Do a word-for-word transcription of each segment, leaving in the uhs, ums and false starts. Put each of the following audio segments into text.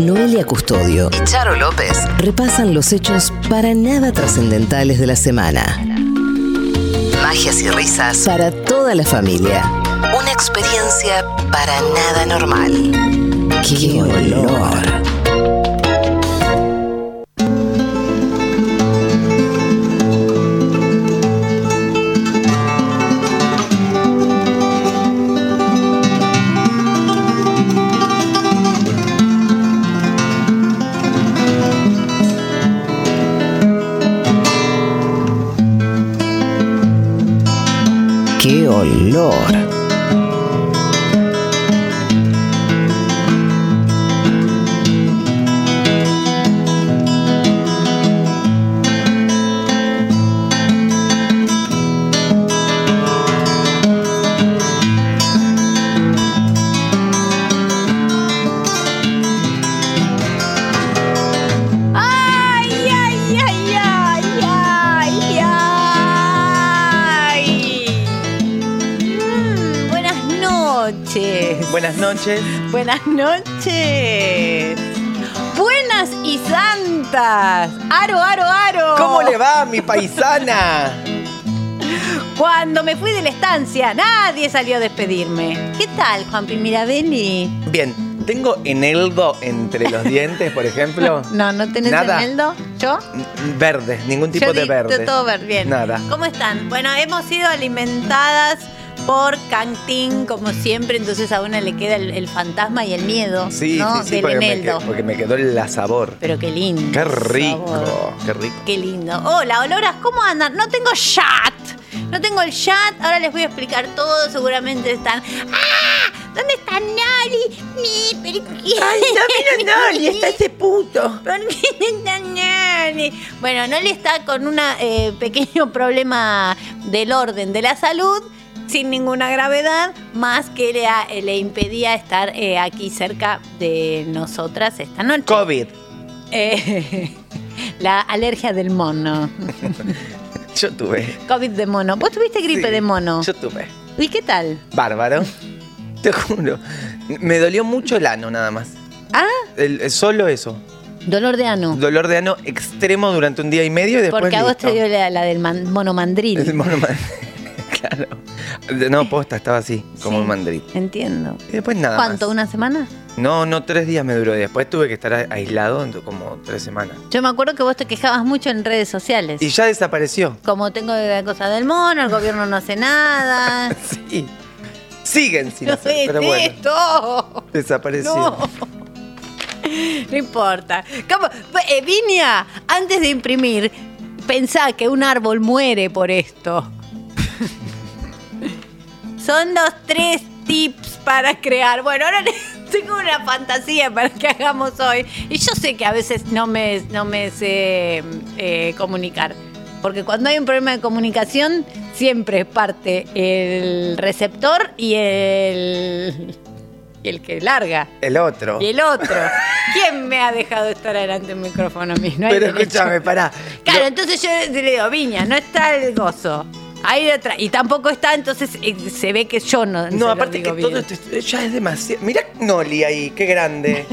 Noelia Custodio y Charo López repasan los hechos para nada trascendentales de la semana. Magias y risas para toda la familia. Una experiencia para nada normal. ¡Qué olor! ¡Qué olor! ¡Ay, ay, ay, ay, ay, ay! Buenas noches. Buenas noches. Buenas y santas. Aro, aro, aro. ¿Cómo le va, mi paisana? Cuando me fui de la estancia, nadie salió a despedirme. ¿Qué tal, Juan Pimirabelli? Bien, tengo eneldo entre los dientes, por ejemplo. No, ¿no tenés Nada. eneldo? ¿Yo? Verdes, ningún tipo Yo de di- verde. Todo verde, bien. Nada. ¿Cómo están? Bueno, hemos sido alimentadas por Cantín, como siempre, entonces a una le queda el, el fantasma y el miedo, Sí, ¿no? sí, sí, del porque me, eneldo. que- porque me quedó el sabor. Pero qué lindo. Qué rico, sabor. qué rico. Qué lindo. Hola, Oloras, ¿cómo andan? No tengo chat. No tengo el chat. Ahora les voy a explicar todo. Seguramente están. ¡Ah! ¿Dónde está Nali? Mi, pero qué- puto. ¿Por qué no está Noli? Bueno, Noli está con un pequeño problema del orden de la salud, sin ninguna gravedad, más que le, a- le impedía estar eh, aquí cerca de nosotras esta noche. COVID. Eh, la alergia del mono. Yo tuve. COVID de mono. ¿Vos tuviste gripe Sí, de mono? Yo tuve. ¿Y qué tal? Bárbaro. Te juro. Me dolió mucho el ano, nada más. Ah, El- el- solo eso. dolor de ano. Dolor de ano extremo durante un día y medio y después. Porque a vos listo. te dio la, la del man- monomandril. El mono man- Claro. No, posta, estaba así, como Sí, un mandril. Entiendo. Y después nada ¿Cuánto? más. ¿Una semana? No, no, tres días me duró. Después tuve que estar a- aislado en tu- como tres semanas. Yo me acuerdo que vos te quejabas mucho en redes sociales. Y ya desapareció. Como tengo la cosa del mono, el gobierno no hace nada. Sí. Siguen sin hacer, pero bueno. esto. Desapareció. No. No importa. ¿Cómo? Eh, Viña, antes de imprimir, pensá que un árbol muere por esto. Son los tres tips para crear. Bueno, ahora les- tengo una fantasía para que hagamos hoy. Y yo sé que a veces no me, no me sé eh, comunicar. Porque cuando hay un problema de comunicación, siempre es parte el receptor y el, y el que larga. El otro. Y el otro. ¿Quién me ha dejado estar adelante un micrófono a mí? No hay Pero derecho. escúchame, pará. Claro, Yo- entonces yo le digo, Viña, no está el gozo. Ahí detrás. Y tampoco está, entonces eh, se ve que yo no. se lo No, aparte que digo bien. todo esto es- ya es demasiado. Mirá Noli ahí, qué grande.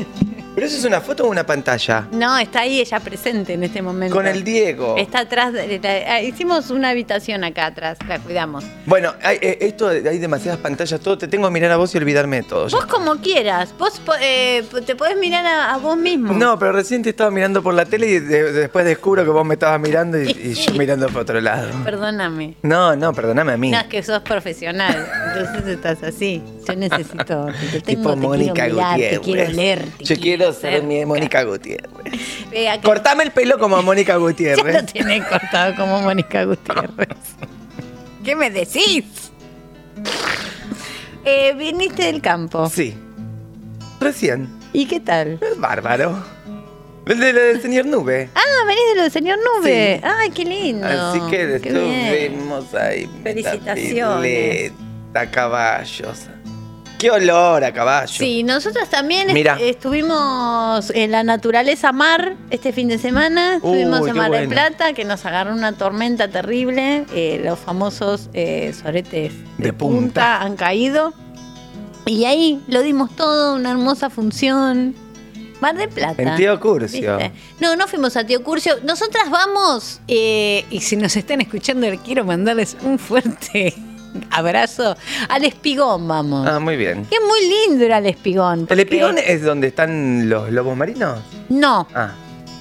Pero eso es una foto o una pantalla. No, está ahí ella presente en este momento. Con el Diego. Está atrás. de la- ah, hicimos una habitación acá atrás, la cuidamos. Bueno, hay, eh, esto hay demasiadas pantallas, todo. Te tengo que mirar a vos y olvidarme de todo. Vos como quieras. Vos po- eh, te podés mirar a, a vos mismo. No, pero recién te estaba mirando por la tele y de- después descubro que vos me estabas mirando y, y yo mirando por otro lado. Perdóname. No, no, perdóname a mí. No, es que sos profesional, entonces estás así. Yo necesito, te tengo, Tipo te Mónica quiero mirar, Gutiérrez. te quiero leer. te Yo quiero ser mi cerca. Mónica Gutiérrez. Eh, acá- Cortame el pelo como a Mónica Ya lo Gutiérrez. tenés cortado como Mónica Gutiérrez. ¿Qué me decís? Eh, viniste del campo. Sí. Recién. ¿Y qué tal? Es bárbaro. El de- del señor Nube. Ah, venís de lo del señor Nube. Sí. Ay, qué lindo. Así que Qué bien. estuvimos ahí. Felicitaciones. A caballos. Qué olor a caballo. Sí, nosotros también est- Mira. estuvimos en la naturaleza mar este fin de semana. Uy, Estuvimos en qué Mar del bueno. Plata, que nos agarró una tormenta terrible. Eh, los famosos eh, soretes de, De punta. punta han caído. Y ahí lo dimos todo, una hermosa función. Mar del Plata. En Tío Curcio. ¿Viste? No, no fuimos a Tío Curcio. Nosotras vamos, eh, y si nos están escuchando, les quiero mandarles un fuerte abrazo. Al Espigón vamos. Ah, muy bien. Que muy lindo era el Espigón. Porque... ¿El Espigón es donde están los lobos marinos? No. Ah.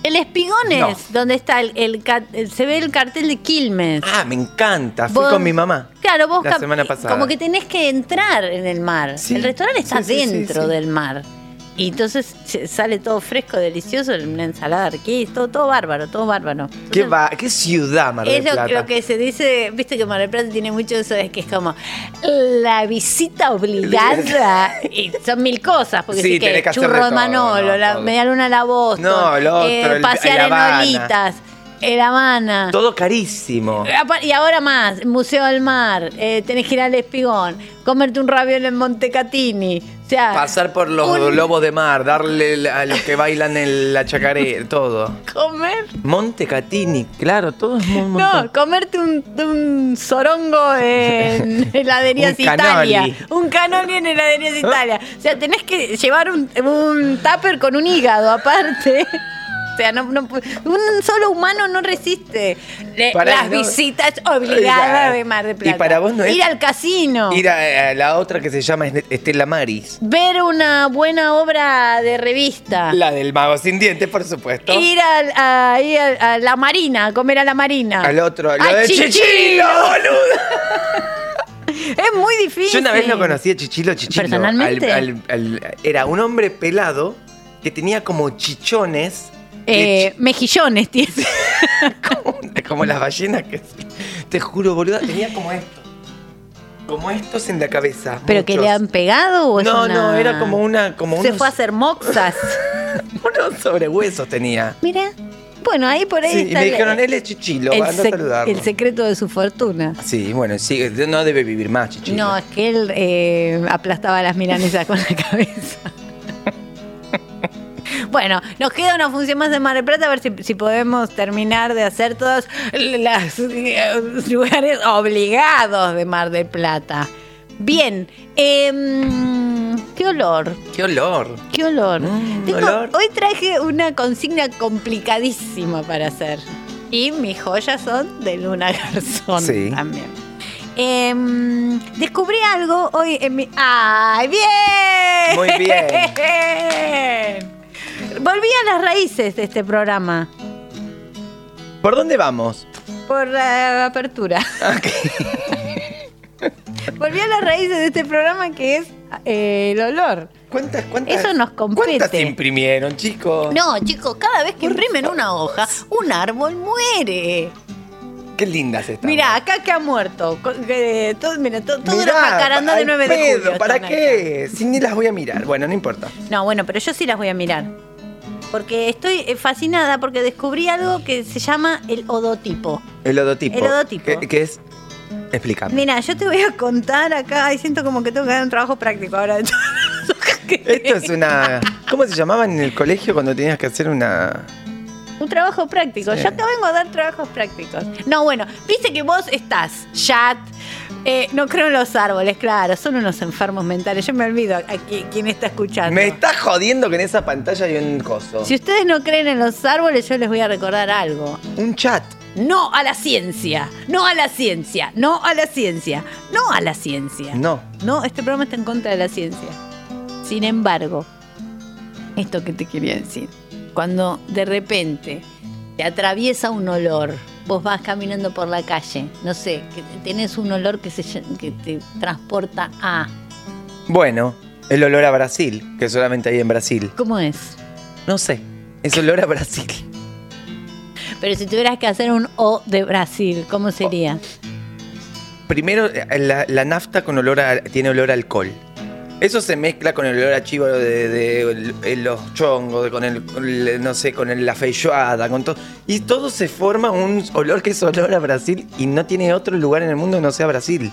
El Espigón no. es donde está el, el, el se ve el cartel de Quilmes. Ah, me encanta. Fui vos, con mi mamá. Claro, vos la semana pasada. Como que tenés que entrar en el mar. Sí. El restaurante está sí, dentro sí, sí, sí. del mar. Y entonces sale todo fresco, delicioso, una ensalada riquísima, todo, todo bárbaro, todo bárbaro. Entonces, ¿Qué, va, ¿Qué ciudad, Mar del Plata? Es lo, lo que se dice, viste que Mar del Plata tiene mucho eso, es que es como la visita obligada. Y son mil cosas, porque sí, sí que, que churro de Manolo, todo, la, media luna la Boston, no, el otro, eh, pasear el, en Olitas. El Habana. Todo carísimo. Y ahora más, Museo del Mar, eh, tenés que ir al Espigón, comerte un raviol en Montecatini. O sea, pasar por los un... lobos de mar, darle a los que bailan el, la chacaré, todo. Comer. Montecatini, claro, todo es muy montón. No, comerte un, un sorongo en heladerías un Italia. Canoli. Un canoli en heladerías Italia. O sea, tenés que llevar un, un tupper con un hígado aparte. O sea, no, no, un solo humano no resiste Le, para, las no, visitas obligadas la, de Mar del Plata. Y para vos no es... Ir al casino. Ir a, a la otra que se llama Estela Maris. Ver una buena obra de revista. La del Mago Sin Dientes, por supuesto. Ir a, a, ir a, a la Marina, a comer a la Marina. Al otro, lo de Chichilo, Chichilo boludo. Es muy difícil. Yo una vez lo conocí a Chichilo, Chichilo. Personalmente. Al, al, al, era un hombre pelado que tenía como chichones... Eh, mejillones tiene. como, como las ballenas que... Te juro, boluda, tenía como esto. Como estos en la cabeza. ¿Pero muchos. Que le han pegado o es No, una... no, era como una... Como Se unos... fue a hacer moxas. Unos sobrehuesos tenía. Mira, bueno, ahí por ahí sí, está. Y me dijeron, él es Chichilo, van a saludarlo. El secreto de su fortuna. Sí, bueno, sí, no debe vivir más Chichilo. No, es que él eh, aplastaba las milanesas con la cabeza. Bueno, nos queda una función más de Mar del Plata, a ver si, si podemos terminar de hacer todos los lugares obligados de Mar del Plata. Bien, eh, qué olor. Qué olor. Qué olor. Mm, Tengo, olor. Hoy traje una consigna complicadísima para hacer. Y mis joyas son de Luna Garzón sí. también. Eh, descubrí algo hoy en mi... ¡Ay, bien! Muy bien. Volví a las raíces de este programa. ¿Por dónde vamos? Por la uh, apertura. Okay. Volví a las raíces de este programa que es eh, el olor. ¿Cuántas, cuántas? Eso nos compete. ¿Cuántas imprimieron, chicos? No, chicos, cada vez que imprimen una hoja, un árbol muere. Qué lindas están. Mirá, acá que ha muerto. Eh, todo, mira, todo, todo mirá, era macaranda de nueve de julio. ¿Para qué? Si ni las voy a mirar. Bueno, no importa. No, bueno, pero yo sí las voy a mirar. Porque estoy fascinada porque descubrí algo que se llama el odotipo. El odotipo. El odotipo. ¿Qué, qué es? Explícame. Mira, yo te voy a contar acá. Ay, siento como que tengo que dar un trabajo práctico ahora. Esto es una... ¿Cómo se llamaban en el colegio cuando tenías que hacer una... Un trabajo práctico. Sí. Yo te vengo a dar trabajos prácticos. No, bueno, viste que vos estás, chat. Eh, no creo en los árboles, claro. Son unos enfermos mentales. Yo me olvido a, a quien está escuchando. Me está jodiendo que en esa pantalla hay un coso. Si ustedes no creen en los árboles, yo les voy a recordar algo. Un chat. No a la ciencia. No a la ciencia. No a la ciencia. No a la ciencia. No. No, este programa está en contra de la ciencia. Sin embargo, esto que te quería decir. Cuando de repente te atraviesa un olor, vos vas caminando por la calle, no sé, que tenés un olor que, se, que te transporta a... Bueno, el olor a Brasil, que solamente hay en Brasil. ¿Cómo es? No sé, es olor a Brasil. Pero si tuvieras que hacer un O de Brasil, ¿cómo sería? O. Primero, la, la nafta con olor a, tiene olor a alcohol. Eso se mezcla con el olor a chivo de, de, de los chongos, con el, no sé, con el, la feijoada, con todo. Y todo se forma un olor que es olor a Brasil y no tiene otro lugar en el mundo que no sea Brasil.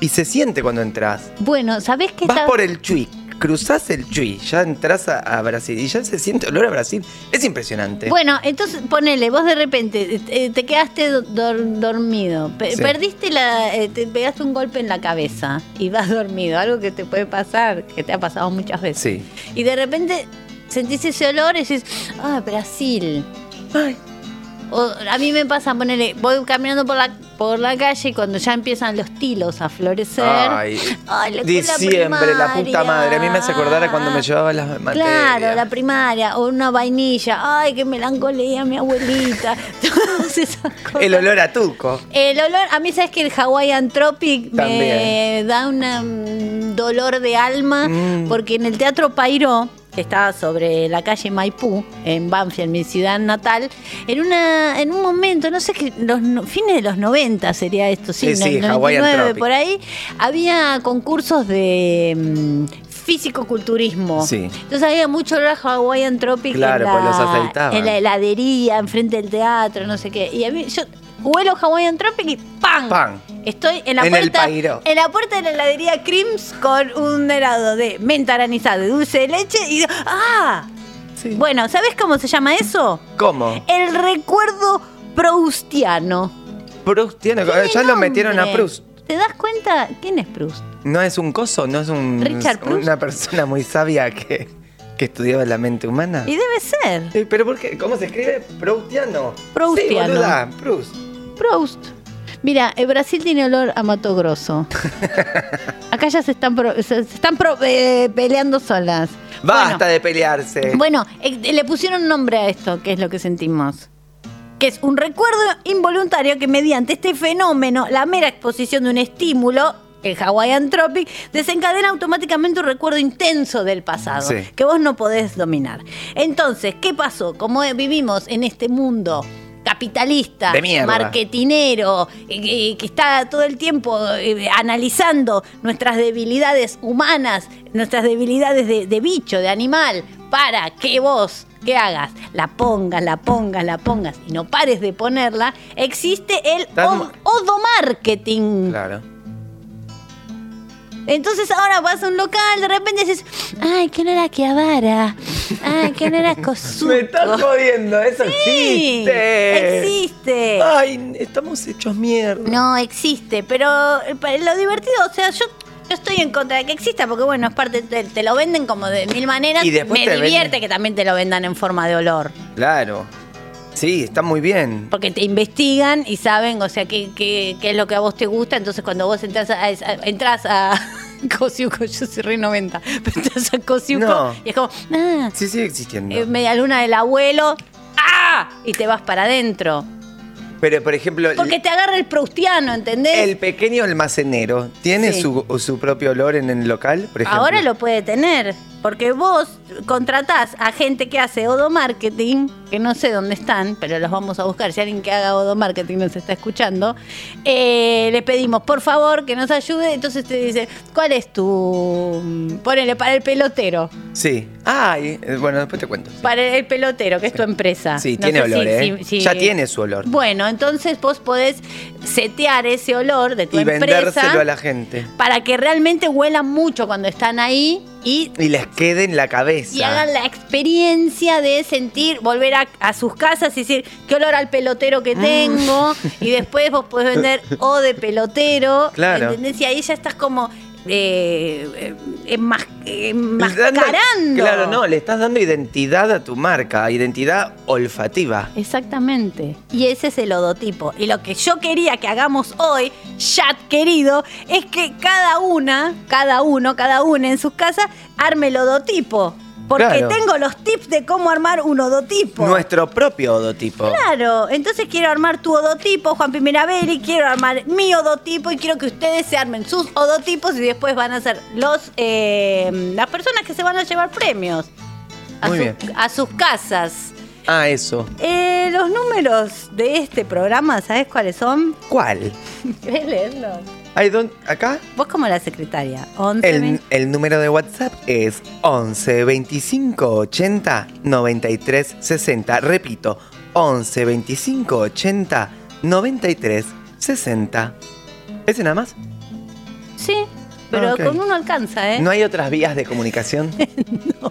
Y se siente cuando entras. Bueno, ¿sabés qué? Vas por el Chuy, cruzás el Chuy, ya entras a, a Brasil y ya se siente olor a Brasil. Es impresionante. Bueno, entonces ponele, vos de repente eh, te quedaste dor- dormido, pe- sí. perdiste la, eh, te pegaste un golpe en la cabeza y vas dormido, algo que te puede pasar, que te ha pasado muchas veces. Sí. Y de repente sentís ese olor y decís, ah, Brasil. Ay. O, a mí me pasa, ponele, voy caminando por la por la calle y cuando ya empiezan los tilos a florecer. Ay, ay, la diciembre, la puta madre. A mí me hace acordar a cuando me llevaba las materias. Claro, la primaria, o una vainilla. Ay, qué melancolía, mi abuelita. Todas esas cosas. El olor a tuco. El olor, a mí sabes que el Hawaiian Tropic también me da un dolor de alma, mm. porque en el Teatro Pairó, que estaba sobre la calle Maipú, en Banfield, mi ciudad natal, en una en un momento, no sé qué, los no, fines de los noventa sería esto, sí, sí, sí, noventa y nueve, por ahí, había concursos de mmm, físico-culturismo. Sí. Entonces había mucho olor a Hawaiian Tropic, claro, en, la, pues los en la heladería, enfrente del teatro, no sé qué. Y a mí, yo huelo Hawaiian Tropic y ¡pam! ¡Pam! Estoy en la en puerta en la puerta de la heladería Crims con un helado de menta granizada, de dulce de leche y ¡ah! Sí. Bueno, ¿sabés cómo se llama eso? ¿Cómo? El recuerdo proustiano. Proustiano, ya lo metieron a Proust. ¿Te das cuenta? ¿Quién es Proust? No es un coso, no es un Richard Proust, una persona muy sabia que, que estudiaba la mente humana. Y debe ser. Sí, pero ¿por qué? ¿Cómo se escribe? Proustiano. Proustiano. Sí, boluda, Proust. Proust. Mira, el Brasil tiene olor a Mato Grosso. Acá ya se están, pro, se están pro, eh, peleando solas. Basta bueno, de pelearse. Bueno, eh, le pusieron nombre a esto, que es lo que sentimos. Que es un recuerdo involuntario que mediante este fenómeno, la mera exposición de un estímulo, el Hawaiian Tropic, desencadena automáticamente un recuerdo intenso del pasado, sí, que vos no podés dominar. Entonces, ¿qué pasó? Como vivimos en este mundo capitalista, marketinero, eh, que está todo el tiempo eh, analizando nuestras debilidades humanas, nuestras debilidades de, de bicho, de animal, para que vos, ¿qué hagas? La pongas, la pongas, la pongas y no pares de ponerla. Existe el od- odomarketing. Claro. Entonces ahora vas a un local, de repente dices, ay, ¿quién era Kiavara? Ay, ¿quién era Cosiuco? Me estás jodiendo, eso sí, existe. Existe. Ay, estamos hechos mierda. No, existe, pero lo divertido, o sea, yo, yo estoy en contra de que exista, porque bueno, es parte, te, te lo venden como de mil maneras. Y después me divierte venden. Que también te lo vendan en forma de olor. Claro. Sí, está muy bien. Porque te investigan y saben, o sea, qué, qué, qué es lo que a vos te gusta. Entonces, cuando vos entras a, a, entras a Cosiuco, yo soy re noventa, pero entras a Cosiuco no. Y es como, ah, sí, sigue existiendo. Eh, media luna del abuelo, ¡ah! Y te vas para adentro. Pero, por ejemplo... Porque te agarra el proustiano, ¿entendés? El pequeño almacenero, ¿tiene sí. su, su propio olor en el local, por ejemplo? Ahora lo puede tener, porque vos contratás a gente que hace odomarketing, que no sé dónde están, pero los vamos a buscar. Si alguien que haga odomarketing nos está escuchando, eh, le pedimos, por favor, que nos ayude. Entonces te dice, ¿cuál es tu...? Ponele, para el pelotero. Sí. Ah, y, bueno, después te cuento. Para el pelotero, que sí. es tu empresa. Sí, no tiene olor, si, ¿eh? Si, si... Ya tiene su olor. Bueno, entonces vos podés setear ese olor de tu y empresa. Y vendérselo a la gente. Para que realmente huelan mucho cuando están ahí y... Y les quede en la cabeza. Y hagan la experiencia de sentir, volver a, a sus casas y decir, qué olor al pelotero que tengo. Mm. Y después vos podés vender o de pelotero. Claro. ¿Entendés? Y ahí ya estás como... Eh, eh, enmas- enmascarando. Dando, claro, no, le estás dando identidad a tu marca, identidad olfativa. Exactamente. Y ese es el odotipo. Y lo que yo quería que hagamos hoy, chat querido, es que cada una, cada uno, cada una en sus casas arme el odotipo. Porque claro. tengo los tips de cómo armar un odotipo. Nuestro propio odotipo. Claro. Entonces quiero armar tu odotipo, Juan Pimirabelli. Quiero armar mi odotipo y quiero que ustedes se armen sus odotipos y después van a ser los eh, las personas que se van a llevar premios a, Muy su, bien. a sus casas. Ah, eso. Eh, los números de este programa, ¿sabés cuáles son? ¿Cuál? ¿Querés leerlos? Don, ¿Acá? Vos como la secretaria. once, el, el número de WhatsApp es once veinticinco ochenta noventa y tres sesenta. Repito, once veinticinco ochenta noventa y tres sesenta. ¿Ese nada más? Sí, pero ah, okay. con uno alcanza, ¿eh? ¿No hay otras vías de comunicación? No, no.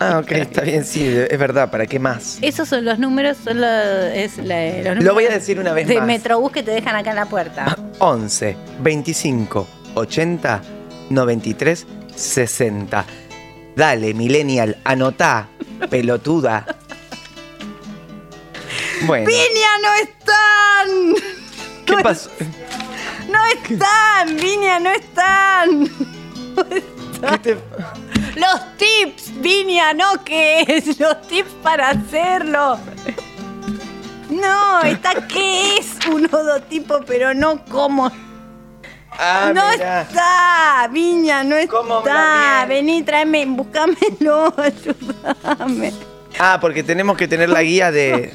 Ah, ok, okay. Está bien, sí, es verdad, ¿para qué más? Esos son los números, son los, es la, los números. Lo voy a decir una vez de más. De Metrobús que te dejan acá en la puerta. once veinticinco ochenta noventa y tres sesenta. Dale, millennial, anotá. pelotuda. Bueno. ¡Viña no están! ¿Qué no pasó? Es... ¡No están! ¡Viña no están! No están. ¿Qué te... ¡Los tips! ¡Viña no que es! ¡Los tips para hacerlo! No, está que es un odotipo, pero no como. Ah, no mirá. Está, Viña, no está. Vení, tráeme, buscámelo, ayúdame. Ah, porque tenemos que tener la guía de...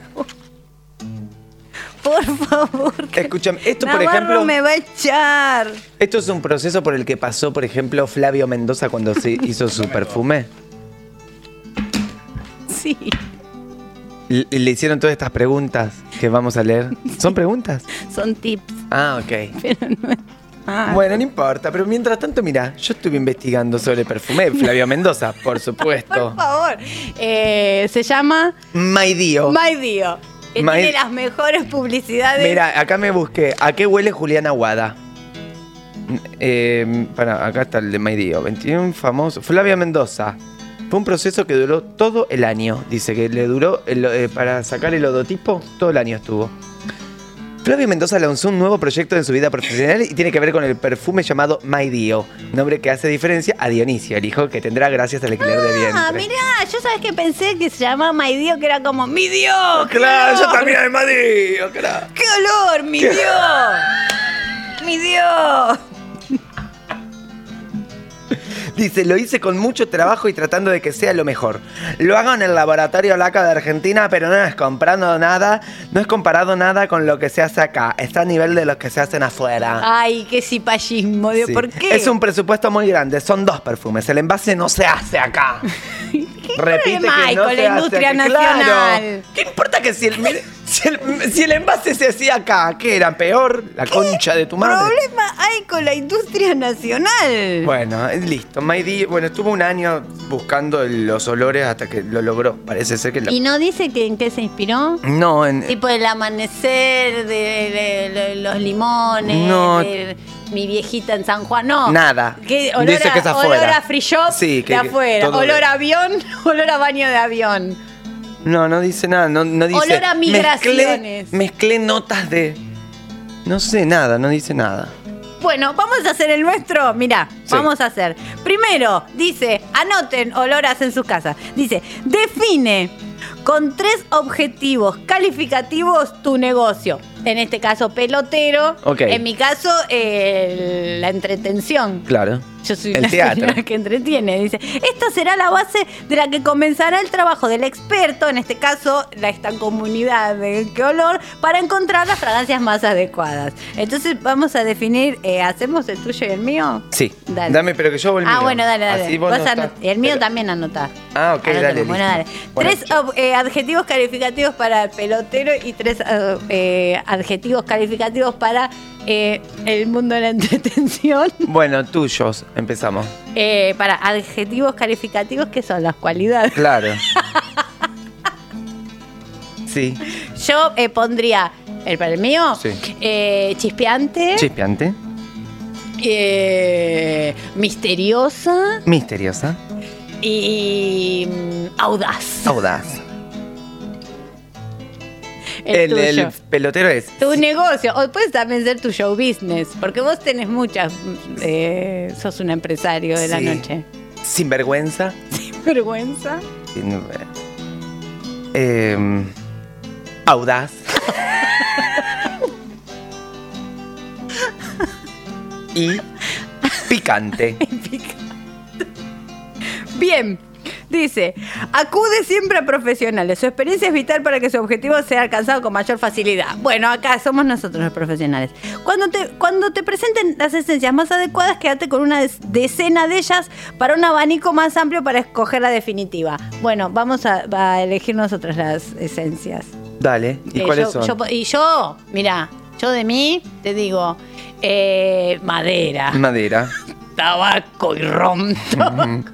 Por favor. Escúchame, esto Navarro, por ejemplo... me va a echar. ¿Esto es un proceso por el que pasó, por ejemplo, Flavio Mendoza cuando se hizo su perfume? Sí. Le hicieron todas estas preguntas que vamos a leer. ¿Son preguntas? Son tips. Ah, ok. Pero no... ah, bueno, no importa. Pero mientras tanto, mirá, yo estuve investigando sobre perfume. Flavio Mendoza, por supuesto. Por favor. Eh, se llama... My Dio. My Dio. Que My... tiene las mejores publicidades. Mirá, acá me busqué. ¿A qué huele Julián Aguada? Eh, para, acá está el de My Dio. veintiuno famoso. Flavio Mendoza. Fue un proceso que duró todo el año. Dice que le duró el, eh, para sacar el odotipo, todo el año estuvo. Flavio Mendoza lanzó un nuevo proyecto en su vida profesional y tiene que ver con el perfume llamado My Dio, nombre que hace diferencia a Dionisio, el hijo que tendrá gracias al alquiler ah, de vientre. Ah, mirá, yo sabes que pensé que se llamaba My Dio, que era como ¡Mi Dio! ¡Claro, yo también de My Dio! Claro. ¡Qué olor! ¡Mi Dio! ¡Mi Dio! Dice, lo hice con mucho trabajo y tratando de que sea lo mejor. Lo hago en el laboratorio Laca de Argentina, pero no es comprando nada, no es comparado nada con lo que se hace acá. Está a nivel de los que se hacen afuera. Ay, qué cipallismo, Dios, sí. ¿Por qué? Es un presupuesto muy grande, son dos perfumes. El envase no se hace acá. ¿Qué repite que no con se la industria hace nacional? Claro. ¿Qué importa que si el, si, el, si el envase se hacía acá? ¿Qué era peor? La concha de tu madre. ¿Qué problema hay con la industria nacional? Bueno, listo. My Dio, bueno, estuvo un año buscando los olores hasta que lo logró. Parece ser que... La... ¿Y no dice que en qué se inspiró? No, en... Tipo el amanecer, de, de, de los limones... No... De... Mi viejita en San Juan, no. Nada. ¿Qué, olor dice a, que es afuera. Olor a free shop sí, que, de afuera. Olor bien. A avión, olor a baño de avión. No, no dice nada. No, no dice. Olor a migraciones. Mezclé, mezclé notas de... No sé, nada, no dice nada. Bueno, vamos a hacer el nuestro. Mirá, sí. Vamos a hacer. Primero, dice, anoten oloras en sus casas. Dice, define con tres objetivos calificativos tu negocio. En este caso, pelotero. Okay. En mi caso, eh, la entretención. Claro. Yo soy el teatro que entretiene. Dice, esta será la base de la que comenzará el trabajo del experto, en este caso, la, esta comunidad de qué olor, para encontrar las fragancias más adecuadas. Entonces, vamos a definir, eh, ¿hacemos el tuyo y el mío? Sí. Dale. Dame, pero que yo vuelva. Ah, bueno, dale, dale. Así vos vos anot- el mío pero... también anotá. Ah, ok, anotemos. Dale. Bueno, dale. Bueno, tres ob- eh, adjetivos calificativos para el pelotero y tres uh, eh, adjetivos calificativos para eh, el mundo de la entretención. Bueno, tuyos, empezamos. Eh, para adjetivos calificativos, ¿qué son? Las cualidades. Claro. Sí. Yo eh, pondría, el para el mío, sí. eh, chispeante. Chispeante. Eh, misteriosa. Misteriosa. Y um, audaz. Audaz. El, el, el pelotero es tu negocio, o puedes también ser tu show business, porque vos tenés muchas eh, sos un empresario de sí. La noche sin vergüenza. Sin vergüenza sin, eh, audaz. Y picante. Picante. Bien. Dice, acude siempre a profesionales. Su experiencia es vital para que su objetivo sea alcanzado con mayor facilidad. Bueno, acá somos nosotros los profesionales. Cuando te, cuando te presenten las esencias más adecuadas, quédate con una decena de ellas para un abanico más amplio para escoger la definitiva. Bueno, vamos a, a elegir nosotros las esencias. Dale, ¿y eh, cuáles yo, son? Yo, y yo, mirá, yo de mí te digo, eh, madera. Madera. Tabaco y ron. Tabaco. Uh-huh.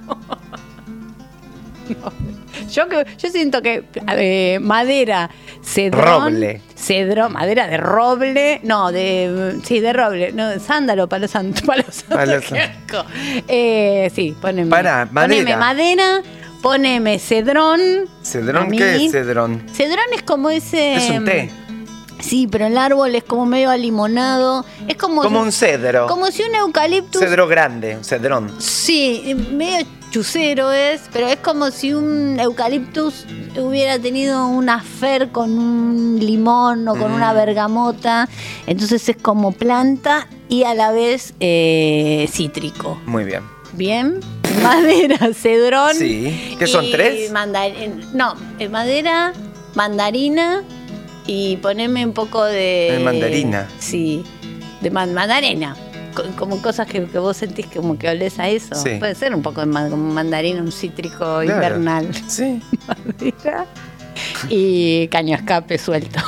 No. Yo, yo siento que eh, madera, cedrón, roble. Cedrón, madera de roble, no, de sí, de roble, no, sándalo, palo santo, palo santo. Palo san... eh, sí, poneme. Para, madera. Poneme madera, Poneme cedrón. ¿Cedrón qué es cedrón? Cedrón es como ese... Es un té. Sí, pero el árbol es como medio alimonado. Es como... Como si, un cedro. Como si un eucaliptus... Cedro grande, un cedrón. Sí, medio chucero es, pero es como si un eucaliptus hubiera tenido un afer con un limón o con mm. una bergamota. Entonces es como planta y a la vez eh, cítrico. Muy bien. Bien. Madera, cedrón. Sí. ¿Qué son, tres? Mandar- no, madera, mandarina... Y poneme un poco de... De mandarina. Sí, de man, mandarina. Como cosas que, que vos sentís como que olés a eso. Sí. Puede ser un poco de mandarina, un cítrico claro. invernal. Sí. Madera. Y caño escape suelto.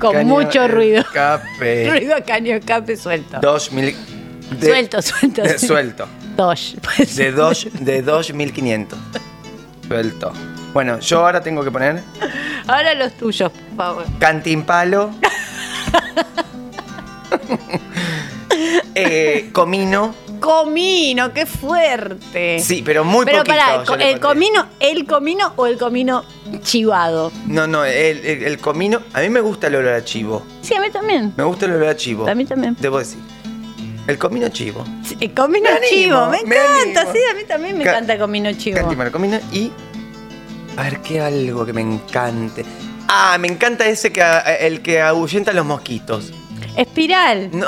Con caño mucho ruido. Escape. Ruido caño escape suelto. Dos mil... De... Suelto, suelto. De, suelto. Dos. De dos, de dos mil quinientos. Suelto. Bueno, yo ahora tengo que poner... Ahora los tuyos, por favor. Cantimpalo. eh, comino. Comino, qué fuerte. Sí, pero muy pero poquito. Pero pará, el, el comino, ¿el comino o el comino chivado? No, no, el, el, el comino... A mí me gusta el olor a chivo. Sí, a mí también. Me gusta el olor a chivo. A mí también. Debo decir. El comino chivo. Sí, el comino me chivo, animo, me encanta. Me sí, a mí también me Ca- encanta el comino chivo. Cantimpalo, comino y... A ver, ¿qué algo que me encante? Ah, me encanta ese que el que ahuyenta los mosquitos. Espiral. No.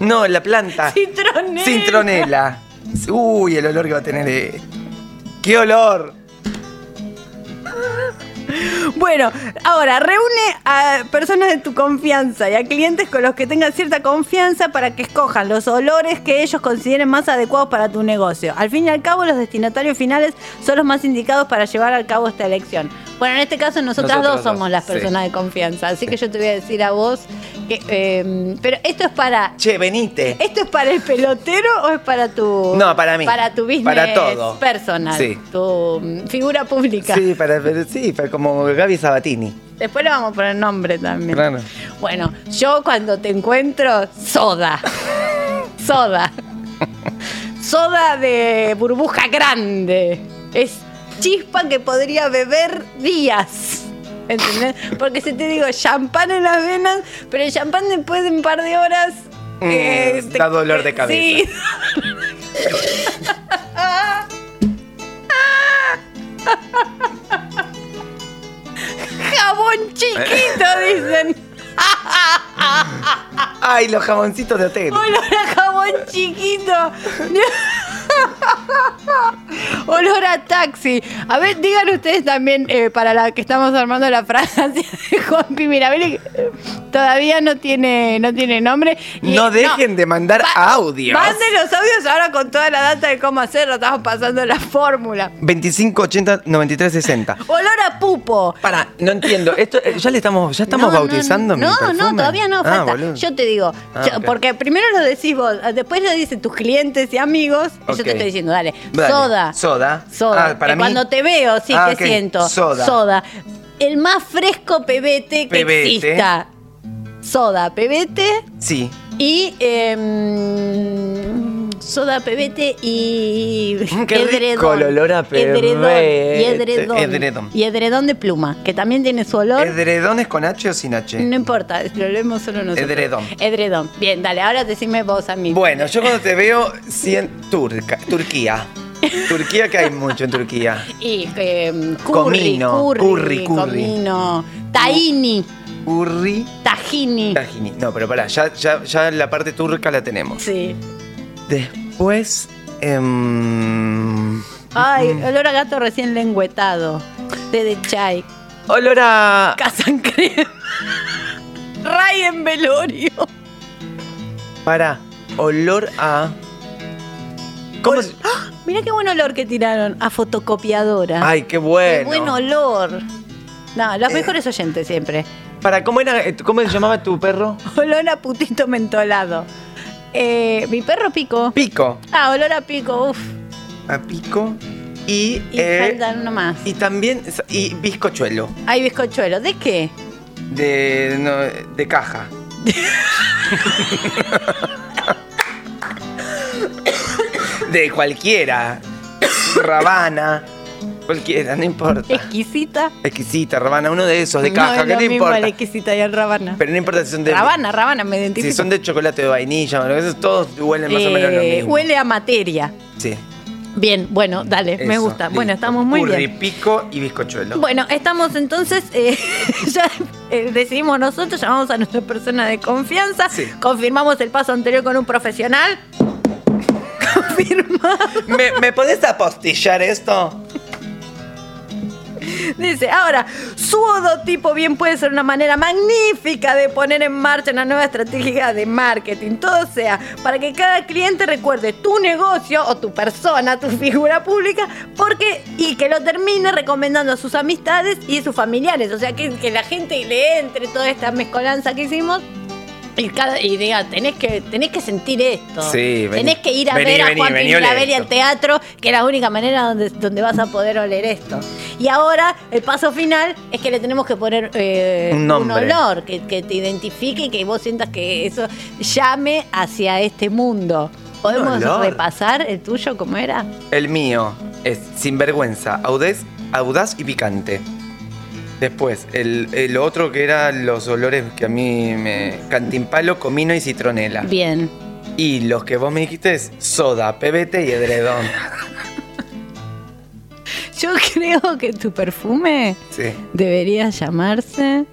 No, la planta. Citronela. Citronela. Uy, el olor que va a tener. Eh. ¡Qué olor! Bueno, ahora reúne a personas de tu confianza y a clientes con los que tengas cierta confianza para que escojan los olores que ellos consideren más adecuados para tu negocio. Al fin y al cabo, los destinatarios finales son los más indicados para llevar al cabo esta elección. Bueno, en este caso nosotras, nosotras dos somos dos. Las personas sí. de confianza, así que yo te voy a decir a vos que, eh, pero esto es para... Che, venite. ¿Esto es para el pelotero o es para tu... No, para mí. Para tu business para todo. Personal, sí. Tu figura pública. Sí, para, sí, para como Gaby Sabatini. Después le vamos a poner nombre también. Claro. Bueno, yo cuando te encuentro, soda. Soda. Soda de burbuja grande. Es... chispa que podría beber días, ¿entendés? Porque si te digo champán en las venas, pero el champán después de un par de horas eh, mm, te, da dolor de cabeza. Sí. Jabón chiquito, dicen. Ay, los jaboncitos de hotel. Olor a jabón chiquito. Olor a taxi. A ver, digan ustedes también, eh, para la que estamos armando la fragancia de Juan Pimirabelli, todavía no tiene, no tiene nombre. Y, no dejen no, de mandar pa- audios. Manden los audios ahora con toda la data de cómo hacerlo. Estamos pasando la fórmula. veinticinco ochenta noventa y tres sesenta. Olor a pupo. Para, no entiendo. Esto, ya le estamos, ya estamos no, bautizando. No, no, no, todavía no falta. Ah, yo te digo, ah, yo, okay. Porque primero lo decís vos, después lo dicen tus clientes y amigos. Okay. Yo te estoy diciendo, dale. Dale. Soda. Soda. Soda. Ah, para mí... Cuando te veo, sí ah, que okay. siento. Soda. Soda. El más fresco pebete que pebete. Exista. Soda, pebete. Sí. Y. Eh, soda, pebete y. Qué edredón. Rico el olor a pebete. Edredón. Y edredón. edredón. Y edredón de pluma, que también tiene su olor. ¿Edredón es con H o sin H? No importa, lo leemos solo nosotros. Edredón. Edredón. Bien, dale, ahora decime vos a mí. Bueno, yo cuando te veo, cien, turca, Turquía. Turquía, que hay mucho en Turquía. Y. Eh, curry, comino. Curry, curry, curry. Comino. Tahini. Curry. Tajini. Tajini. No, pero pará, ya, ya, ya la parte turca la tenemos. Sí. Después. Eh, Ay, olor a gato recién lengüetado. Té de chai. Olor a. Casancrem. Ray en velorio. Pará, olor a. ¿Cómo? Ol- ¡Ah! Mirá qué buen olor que tiraron a fotocopiadora. Ay, qué bueno. Qué buen olor. No, los mejores eh. oyentes siempre. Para, ¿cómo era, cómo se llamaba tu perro? Olor a putito mentolado. Eh, mi perro Pico. Pico. Ah, olor a Pico, uff. A Pico. Y, y eh, faltan uno más. Y también, y bizcochuelo. Ay, bizcochuelo. ¿De qué? De, no, de caja. de cualquiera. Rabana. Cualquiera, no importa. Exquisita. Exquisita, Rabana, uno de esos, de caja, no, es que no importa. Exquisita y el Rabana. Pero no importa si son de. Rabana, Rabana, me identifico. Si son de chocolate de vainilla, bueno, todos huelen más eh, o menos lo mismo. Huele a materia. Sí. Bien, bueno, dale, eso, me gusta. Listo. Bueno, estamos muy Curry, bien. Pico y bizcochuelo. Bueno, estamos entonces, eh, ya eh, decidimos nosotros, llamamos a nuestra persona de confianza, sí. Confirmamos el paso anterior con un profesional. Confirmado. ¿Me, ¿Me podés apostillar esto? Dice, ahora, su odotipo bien puede ser una manera magnífica de poner en marcha una nueva estrategia de marketing. Todo sea para que cada cliente recuerde tu negocio o tu persona, tu figura pública, porque y que lo termine recomendando a sus amistades y sus familiares. O sea, que, que la gente le entre toda esta mezcolanza que hicimos. Y, cada, y diga, tenés que, tenés que sentir esto. Sí, vení, tenés que ir a vení, ver a vení, Juan Pimirabelli al teatro, que es la única manera donde, donde vas a poder oler esto. Y ahora, el paso final es que le tenemos que poner eh, un, un olor que, que te identifique y que vos sientas que eso llame hacia este mundo. ¿Podemos repasar el tuyo como era? El mío es sinvergüenza, audaz, audaz y picante. Después, el, el otro que eran los olores que a mí me... Cantimpalo, comino y citronela. Bien. Y los que vos me dijiste es soda, pebete y edredón. Yo creo que tu perfume sí. debería llamarse...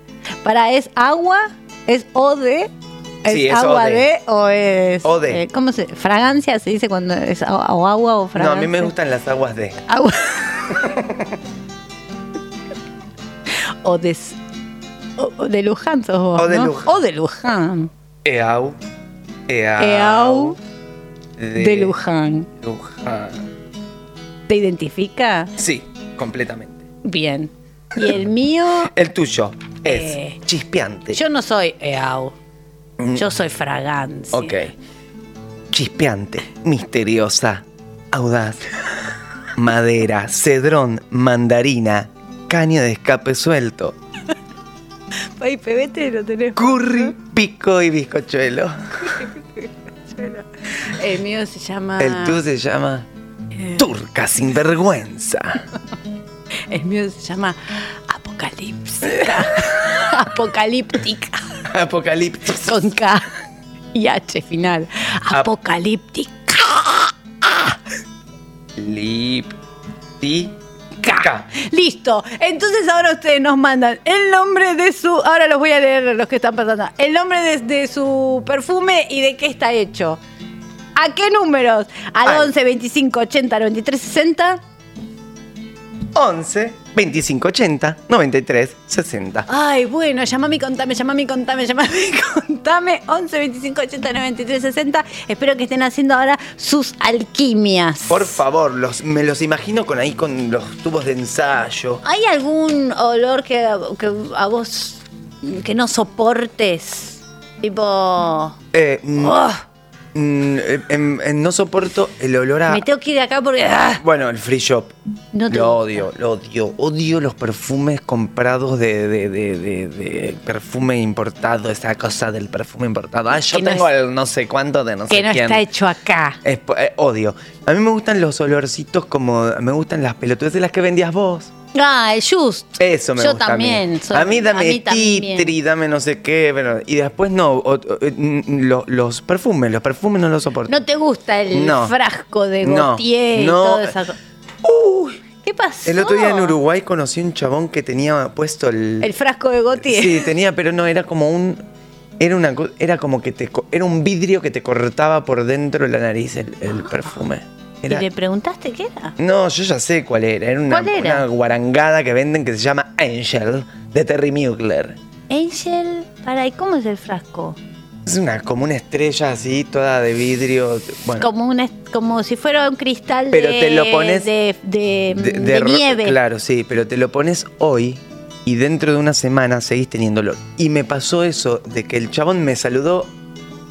Para, ¿es agua? ¿Es O D? ¿Es, sí, es agua de o es... O D. Eh, ¿Cómo se...? ¿Fragancia se dice cuando es o agua o fragancia? No, a mí me gustan las aguas de... Agua... O de, o de Luján sos vos, o de, ¿no? Luján. O de Luján. Eau. Eau. Eau de, de Luján. Luján. ¿Te identifica? Sí, completamente. Bien. ¿Y el mío? El tuyo es eh, chispeante. Yo no soy Eau. Yo soy fragancia. Ok. Chispeante, misteriosa, audaz, madera, cedrón, mandarina, caña de escape suelto. Ay, pebete lo tenés. Curry, pico y bizcochuelo. El mío se llama... El tuyo se llama... Eh... Turca sinvergüenza. El mío se llama... Apocalíptica. Apocalíptica. Apocalíptica. Con K y H final. Apocalíptica. Lipti. K. Listo. Entonces ahora ustedes nos mandan el nombre de su... Ahora los voy a leer los que están pasando. El nombre de, de su perfume y de qué está hecho. ¿A qué números? Al Ay. once, veinticinco, ochenta, noventa y tres, sesenta. once, veinticinco, ochenta, noventa y tres, sesenta. Ay, bueno, llamame y contame, llamame y contame, llamame y contame. once, veinticinco, ochenta, noventa y tres, sesenta. Espero que estén haciendo ahora sus alquimias. Por favor, los, me los imagino con ahí con los tubos de ensayo. ¿Hay algún olor que, que a vos que no soportes? Tipo... Eh, oh. Mm, eh, eh, no soporto el olor a... Me tengo que ir de acá porque... ¡Ah! Bueno, el free shop. No te... Lo odio, lo odio. Odio los perfumes comprados de, de, de, de, de perfume importado. Esa cosa del perfume importado. Ah, yo que tengo no es... el no sé cuánto de no que sé no quién. Que no está hecho acá. Es, eh, odio. A mí me gustan los olorcitos como... Me gustan las pelotudas de las que vendías vos. Ah, el Just. Eso me yo gusta. Yo también. A mí, a mí dame a mí titri, también. Dame no sé qué. Pero, y después no. O, o, los, los perfumes, los perfumes no los soporto. ¿No te gusta el no. frasco de Gautier no, no. y todo esa cosa? Uy. ¿Qué pasó? El otro día en Uruguay conocí un chabón que tenía puesto el. El frasco de Gautier. Sí, tenía, pero no, era como un. Era una era como que te. Era un vidrio que te cortaba por dentro de la nariz el, el perfume. Era... ¿Y le preguntaste qué era? No, yo ya sé cuál era. Era una, ¿Cuál era? Una guarangada que venden que se llama Angel, de Terry Mugler. Angel, para, ¿y cómo es el frasco? Es una como una estrella así, toda de vidrio. Bueno. Como una como si fuera un cristal pero de, te lo pones de, de, de, de, de nieve. Claro, sí, pero te lo pones hoy y dentro de una semana seguís teniéndolo. Y me pasó eso de que el chabón me saludó,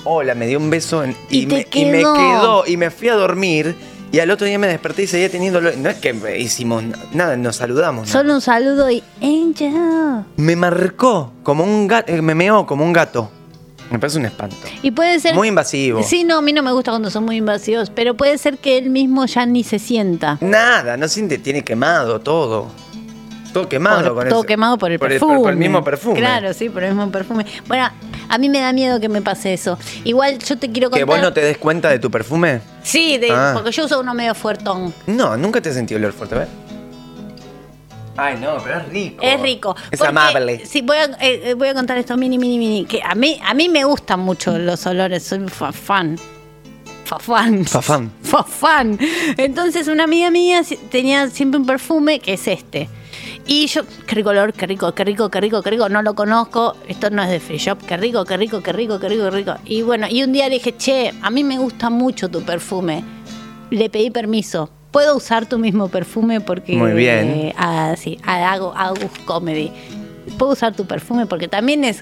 hola, me dio un beso en, y, y, me, y me quedó y me fui a dormir. Y al otro día me desperté y seguía teniendo... Lo... No es que hicimos nada, nos saludamos. ¿No? Solo un saludo y... Angel. Me marcó como un gato, me meó como un gato. Me parece un espanto. Y puede ser... Muy invasivo. Sí, no, a mí no me gusta cuando son muy invasivos, pero puede ser que él mismo ya ni se sienta. Nada, no siente, tiene quemado todo. Todo quemado por, con Todo ese, quemado por el por perfume. El, por, por el mismo perfume. Claro, sí, por el mismo perfume. Bueno, a mí me da miedo que me pase eso. Igual yo te quiero contar... ¿Que vos no te des cuenta de tu perfume? Sí, de, ah. porque yo uso uno medio fuertón. No, nunca te he sentido olor fuerte, ¿ves? Ay, no, pero es rico. Es rico. Es porque, amable. Sí, voy a, eh, voy a contar esto mini, mini, mini. Que a mí, a mí me gustan mucho los olores. Soy fan. Fafán. Fafán. Fafán. Entonces, una amiga mía tenía siempre un perfume que es este. Y yo, qué rico olor, qué rico, qué rico, qué rico, qué rico. No lo conozco. Esto no es de free shop. Qué rico, qué rico, qué rico, qué rico, qué rico. Y bueno, y un día le dije, che, a mí me gusta mucho tu perfume. Le pedí permiso. Puedo usar tu mismo perfume porque... Muy bien. Eh, ah, sí, hago, hago comedy. Puedo usar tu perfume porque también es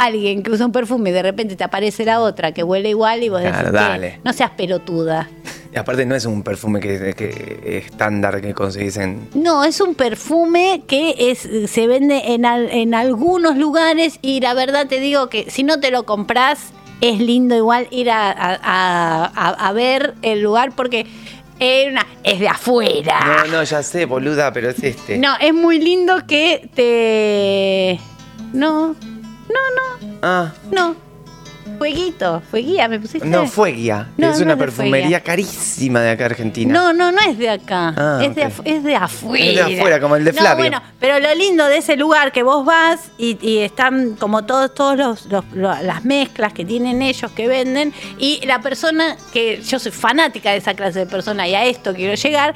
alguien que usa un perfume y de repente te aparece la otra que huele igual y vos claro, decís, no seas pelotuda. Y aparte no es un perfume que, que estándar que conseguís en... No, es un perfume que es se vende en, al, en algunos lugares y la verdad te digo que si no te lo comprás es lindo igual ir a, a, a, a ver el lugar porque... Una, es de afuera. No, no, ya sé, boluda, pero es este. No, es muy lindo que te... No, no, no. Ah. No. Fueguito, fueguía, ¿me pusiste? No, fueguía. No, es no una es perfumería carísima de acá, Argentina. No, no, no es de acá. Ah, es, okay. de, es de afuera. Es de afuera, como el de no, Flavio. Bueno, pero lo lindo de ese lugar que vos vas y, y están como todos, todos los, los, los, las mezclas que tienen ellos que venden y la persona que yo soy fanática de esa clase de persona y a esto quiero llegar,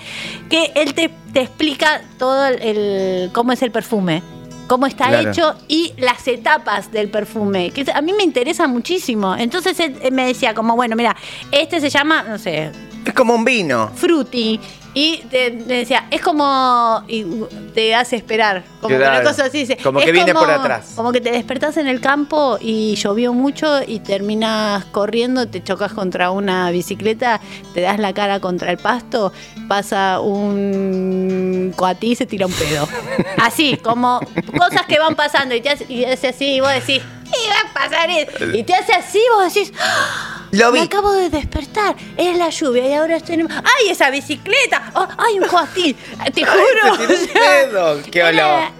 que él te, te explica todo el, el cómo es el perfume. Cómo está claro. hecho y las etapas del perfume, que a mí me interesa muchísimo. Entonces él me decía como, bueno, mira, este se llama, no sé... Es como un vino. Frutti. Y te, te decía, es como... Y te hace esperar. Como claro. que una cosa así. Dice, como que viene como, por atrás. Como que te despertás en el campo y llovió mucho y terminás corriendo, te chocas contra una bicicleta, te das la cara contra el pasto, pasa un coatí y se tira un pedo. Así, como cosas que van pasando y te hace, y hace así y vos decís... Y va a pasar eso. Y te hace así, vos decís, ¡ah! Lo vi. Me acabo de despertar. Es la lluvia y ahora estoy en el... ¡Ay, esa bicicleta! Oh, ¡ay, un coatín! Te juro. Ay, se pedo. ¡Qué olor!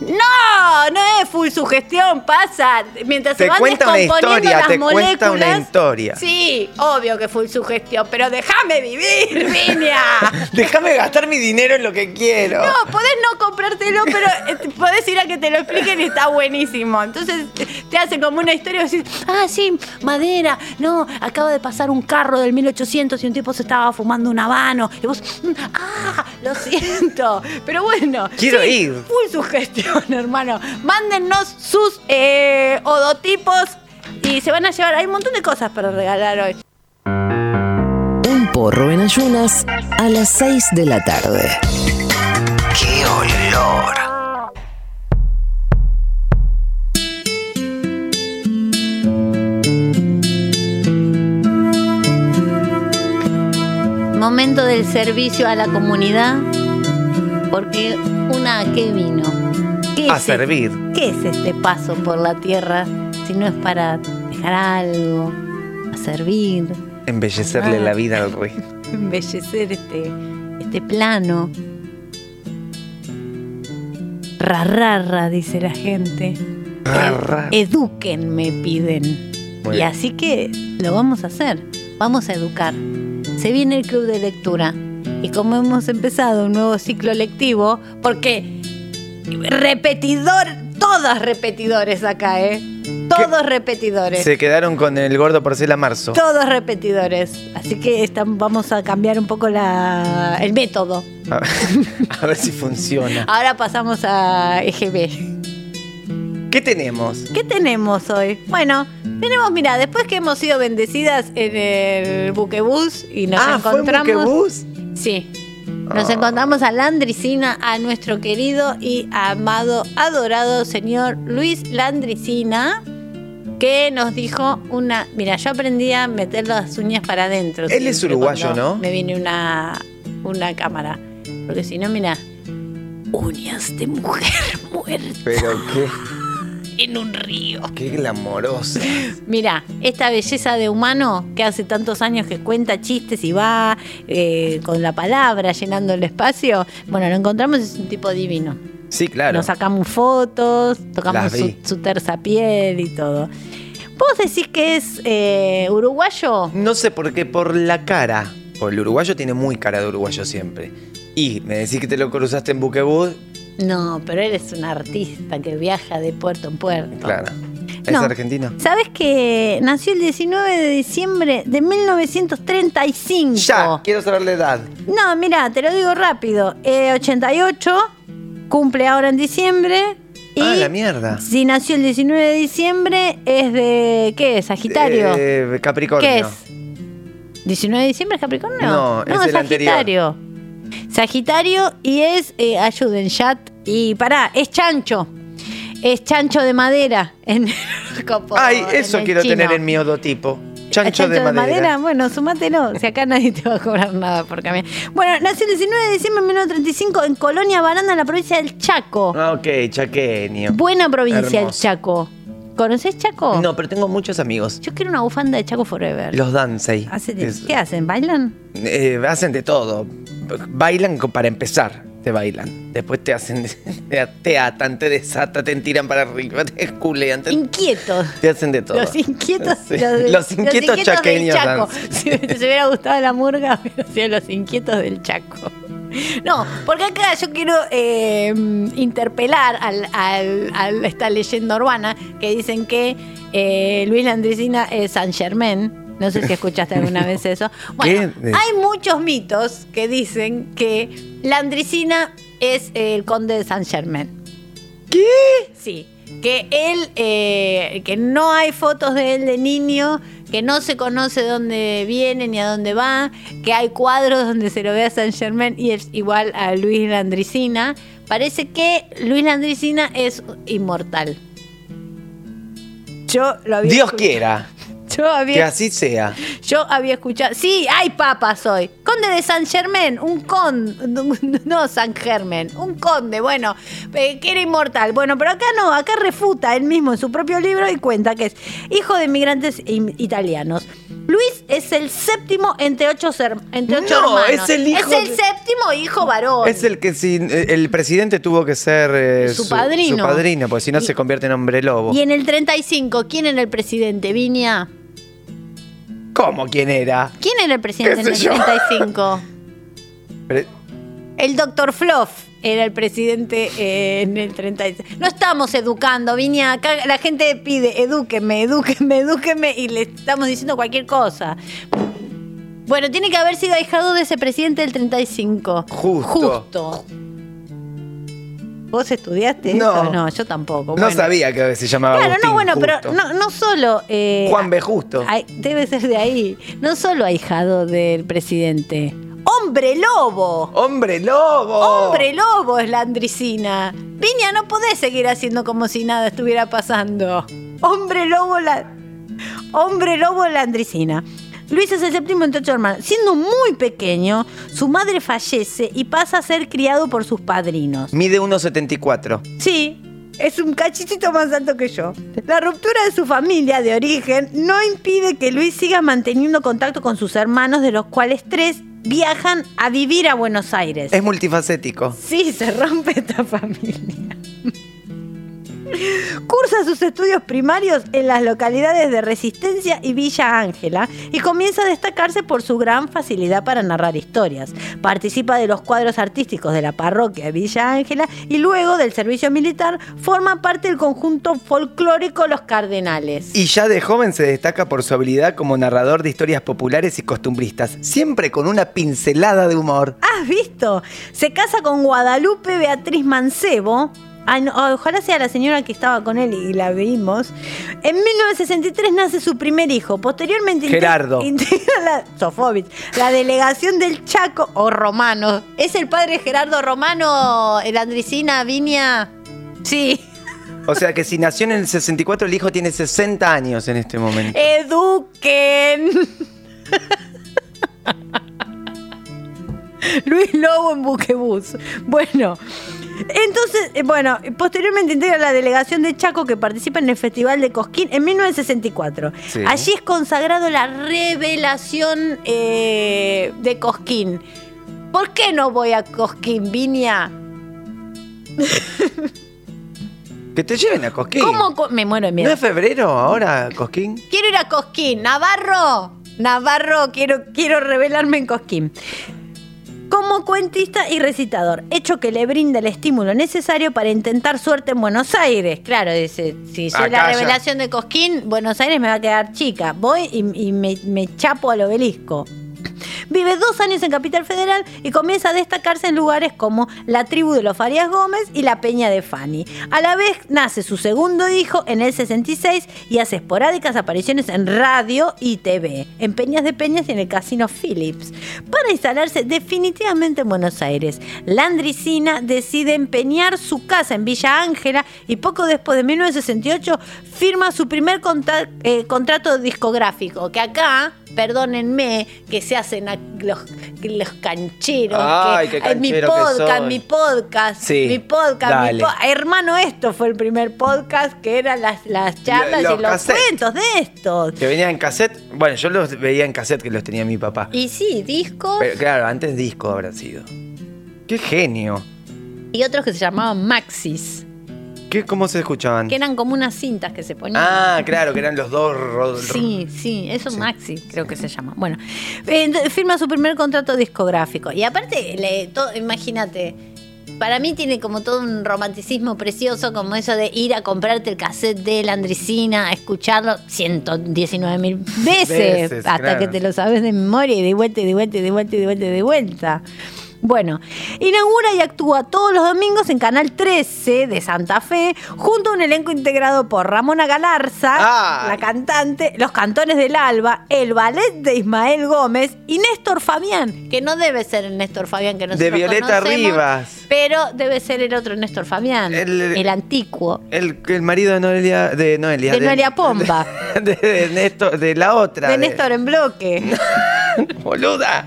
No, no es full sugestión, pasa. Mientras se van descomponiendo las te moléculas. Te cuenta una historia. Sí, obvio que full sugestión, pero déjame vivir, Viña. Déjame gastar mi dinero en lo que quiero. No, podés no comprártelo, pero podés ir a que te lo expliquen y está buenísimo. Entonces te hacen como una historia y decís, ah, sí, madera. No, acaba de pasar un carro del mil ochocientos y un tipo se estaba fumando un habano. Y vos, ah, lo siento. Pero bueno. Quiero sí, ir. Full sugestión. Hermano, mándennos sus eh, odotipos y se van a llevar. Hay un montón de cosas para regalar hoy. Un porro en ayunas a las seis de la tarde. ¡Qué olor! Momento del servicio a la comunidad, porque una que vino. A este, servir. ¿Qué es este paso por la tierra si no es para dejar algo, a servir? Embellecerle ah, la vida al rey. Embellecer este, este plano. Rarrarra, ra, dice la gente. Ra, ra. Eduquen, me piden. Bueno. Y así que lo vamos a hacer. Vamos a educar. Se viene el club de lectura. Y como hemos empezado un nuevo ciclo lectivo, porque... Repetidor, todos repetidores acá, ¿eh? Todos ¿Qué? repetidores. Se quedaron con el gordo Porcela Marzo. Todos repetidores. Así que están, vamos a cambiar un poco la, el método. A ver, a ver si funciona. Ahora pasamos a E G B. ¿Qué tenemos? ¿Qué tenemos hoy? Bueno, tenemos, mira, después que hemos sido bendecidas en el buquebús y nos ah, encontramos. ¿Fue buquebús? Sí. Nos encontramos a Landriscina, a nuestro querido y amado, adorado señor Luis Landriscina, que nos dijo una... Mira, yo aprendí a meter las uñas para adentro. Él es uruguayo, ¿no? Me vine una, una cámara. Porque si no, mira, uñas de mujer muerta. ¿Pero qué? en un río. Qué glamorosa. Mirá, esta belleza de humano que hace tantos años que cuenta chistes y va eh, con la palabra llenando el espacio. Bueno, lo encontramos, es un tipo divino. Sí, claro. Nos sacamos fotos, tocamos su, su terza piel y todo. ¿Vos decís que es eh, uruguayo? No sé por qué, por la cara. Porque el uruguayo tiene muy cara de uruguayo siempre. Y me decís que te lo cruzaste en buquebús. No, pero él es un artista que viaja de puerto en puerto. Claro. Es no, argentino. ¿Sabés que nació el diecinueve de diciembre de mil novecientos treinta y cinco? Ya, quiero saber la edad. No, mirá, te lo digo rápido. Eh, ochenta y ocho, cumple ahora en diciembre. Y ah, la mierda. Si nació el diecinueve de diciembre, es de... ¿Qué es? ¿Sagitario? Eh, Capricornio. ¿Qué es? ¿diecinueve de diciembre es Capricornio? No, no es, es el Sagitario. Anterior. Sagitario y es, eh, ayuden chat, y pará, es chancho. Es chancho de madera. En el copo, ay, eso en el quiero chino. Tener en mi odotipo. Chancho, chancho de, de madera. madera. Bueno, sumátelo, si acá nadie te va a cobrar nada por caminar. Bueno, nació el diecinueve de diciembre de mil novecientos treinta y cinco en Colonia Baranda, en la provincia del Chaco. Ah, ok, chaqueño. Buena provincia el Chaco. ¿Conocés Chaco? No, pero tengo muchos amigos. Yo quiero una bufanda de Chaco Forever. Los Dansei. ¿Qué hacen? ¿Bailan? Eh, hacen de todo. Bailan para empezar, te bailan. Después te hacen, te, te atan, te desatan, te tiran para arriba, te culean. Te, inquietos. Te hacen de todo. Los inquietos. Sí. Los, los, los inquietos, inquietos chaqueños. Del Chaco. Si te hubiera gustado la murga, pero sí, los inquietos del Chaco. No, porque acá yo quiero eh, interpelar al, al, al esta leyenda urbana que dicen que eh, Luis Landriscina es Saint-Germain. No sé si escuchaste alguna vez eso. Bueno, ¿qué? Hay muchos mitos que dicen que Landriscina es el conde de Saint-Germain. ¿Qué? Sí, que él, eh, que no hay fotos de él de niño, que no se conoce dónde viene ni a dónde va, que hay cuadros donde se lo ve a Saint-Germain y es igual a Luis Landriscina. Parece que Luis Landriscina es inmortal. Yo lo había Dios escuchado. Quiera. Yo había, que así sea. Yo había escuchado. Sí, hay papas hoy. Conde de Saint-Germain, un conde. No, Saint-Germain, un conde, bueno, eh, que era inmortal. Bueno, pero acá no, acá refuta él mismo en su propio libro y cuenta que es hijo de inmigrantes italianos. Luis es el séptimo entre ocho, ser, entre ocho no, hermanos. Es el, hijo es el de... séptimo hijo varón. Es el que si, el presidente tuvo que ser eh, su, su padrino. Su padrino, porque si no se convierte en hombre lobo. Y en el treinta y cinco, ¿quién era el presidente? Viña. ¿Cómo? ¿Quién era? ¿Quién era el presidente en el treinta y cinco? Pre- el doctor Fluff era el presidente eh, en el treinta y seis. No estamos educando, Viña. Acá la gente pide, edúquenme, edúquenme, edúquenme, y le estamos diciendo cualquier cosa. Bueno, tiene que haber sido ahijado de ese presidente del treinta y cinco. Justo. Justo. ¿Vos estudiaste no, eso? No, yo tampoco. Bueno. No sabía que se llamaba Claro, Agustín, no, bueno, Justo. Pero no, no solo... Eh, Juan B. Justo. Hay, debe ser de ahí. No solo ahijado del presidente. ¡Hombre lobo! ¡Hombre lobo! ¡Hombre lobo es Landriscina! Viña, no podés seguir haciendo como si nada estuviera pasando. ¡Hombre lobo, la... Hombre lobo Landriscina! Luis es el séptimo entre ocho hermanos. Siendo muy pequeño, su madre fallece y pasa a ser criado por sus padrinos. Mide uno setenta y cuatro. Sí, es un cachitito más alto que yo. La ruptura de su familia de origen no impide que Luis siga manteniendo contacto con sus hermanos, de los cuales tres viajan a vivir a Buenos Aires. Es multifacético. Sí, se rompe esta familia. Cursa sus estudios primarios en las localidades de Resistencia y Villa Ángela y comienza a destacarse por su gran facilidad para narrar historias. Participa de los cuadros artísticos de la parroquia de Villa Ángela y luego del servicio militar forma parte del conjunto folclórico Los Cardenales. Y ya de joven se destaca por su habilidad como narrador de historias populares y costumbristas, siempre con una pincelada de humor. ¿Has visto? Se casa con Guadalupe Beatriz Mancebo. Ay, no, ojalá sea la señora que estaba con él y la vimos. En mil novecientos sesenta y tres nace su primer hijo. Posteriormente Gerardo. Integra la, Sofovich, la delegación del Chaco o Romano. ¿Es el padre Gerardo Romano, el Landriscina, Viña? Sí. O sea que si nació en el sesenta y cuatro, el hijo tiene sesenta años en este momento. ¡Eduquen! Luis Lobo en buquebús. Bueno... Entonces, bueno, posteriormente integra la delegación de Chaco que participa en el Festival de Cosquín en mil novecientos sesenta y cuatro. Sí. Allí es consagrado la revelación eh, de Cosquín. ¿Por qué no voy a Cosquín, Viña? Que te lleven a Cosquín. ¿Cómo co- me muero de miedo? ¿No es febrero ahora, Cosquín? Quiero ir a Cosquín, Navarro. Navarro, quiero, quiero revelarme en Cosquín. Como cuentista y recitador, hecho que le brinda el estímulo necesario para intentar suerte en Buenos Aires. Claro, dice, si soy la revelación ya de Cosquín, Buenos Aires me va a quedar chica. Voy y, y me, me chapo al obelisco. Vive dos años en Capital Federal y comienza a destacarse en lugares como la tribu de los Farías Gómez y la Peña de Fanny. A la vez nace su segundo hijo en el sesenta y seis y hace esporádicas apariciones en radio y T V, en Peñas de Peñas y en el Casino Phillips, para instalarse definitivamente en Buenos Aires. Landriscina decide empeñar su casa en Villa Ángela y poco después de mil novecientos sesenta y ocho firma su primer contra- eh, contrato discográfico, que acá... Perdónenme que se hacen los, los cancheros. Ay, que, qué canchero mi podcast, que mi podcast, sí, mi podcast, mi podcast. Hermano, esto fue el primer podcast que eran las, las charlas L- los y los cassette. Cuentos de estos. Que venían en cassette. Bueno, yo los veía en cassette que los tenía mi papá. Y sí, discos. Pero, claro, antes disco habrá sido. ¡Qué genio! Y otros que se llamaban maxis. ¿Qué, ¿Cómo se escuchaban? Que eran como unas cintas que se ponían. Ah, claro, que eran los dos... Ro- sí, sí, eso sí. Maxi creo sí. que se llama. Bueno, eh, firma su primer contrato discográfico. Y aparte, le, to, imagínate, para mí tiene como todo un romanticismo precioso, como eso de ir a comprarte el cassette de Landriscina, a escucharlo ciento diecinueve mil veces, veces hasta claro. que te lo sabes de memoria y de vuelta, y de vuelta, y de vuelta, y de vuelta, y de vuelta. Bueno, inaugura y actúa todos los domingos en Canal trece de Santa Fe, junto a un elenco integrado por Ramona Galarza, ah. la cantante, Los Cantores del Alba, el ballet de Ismael Gómez y Néstor Fabián, que no debe ser el Néstor Fabián que nosotros conocemos. De Violeta Rivas. Pero debe ser el otro Néstor Fabián, el, el antiguo. El, el marido de Noelia... De Noelia, de de, Noelia Pompa. De, de, de, Néstor, de la otra. De, de Néstor en bloque. Boluda.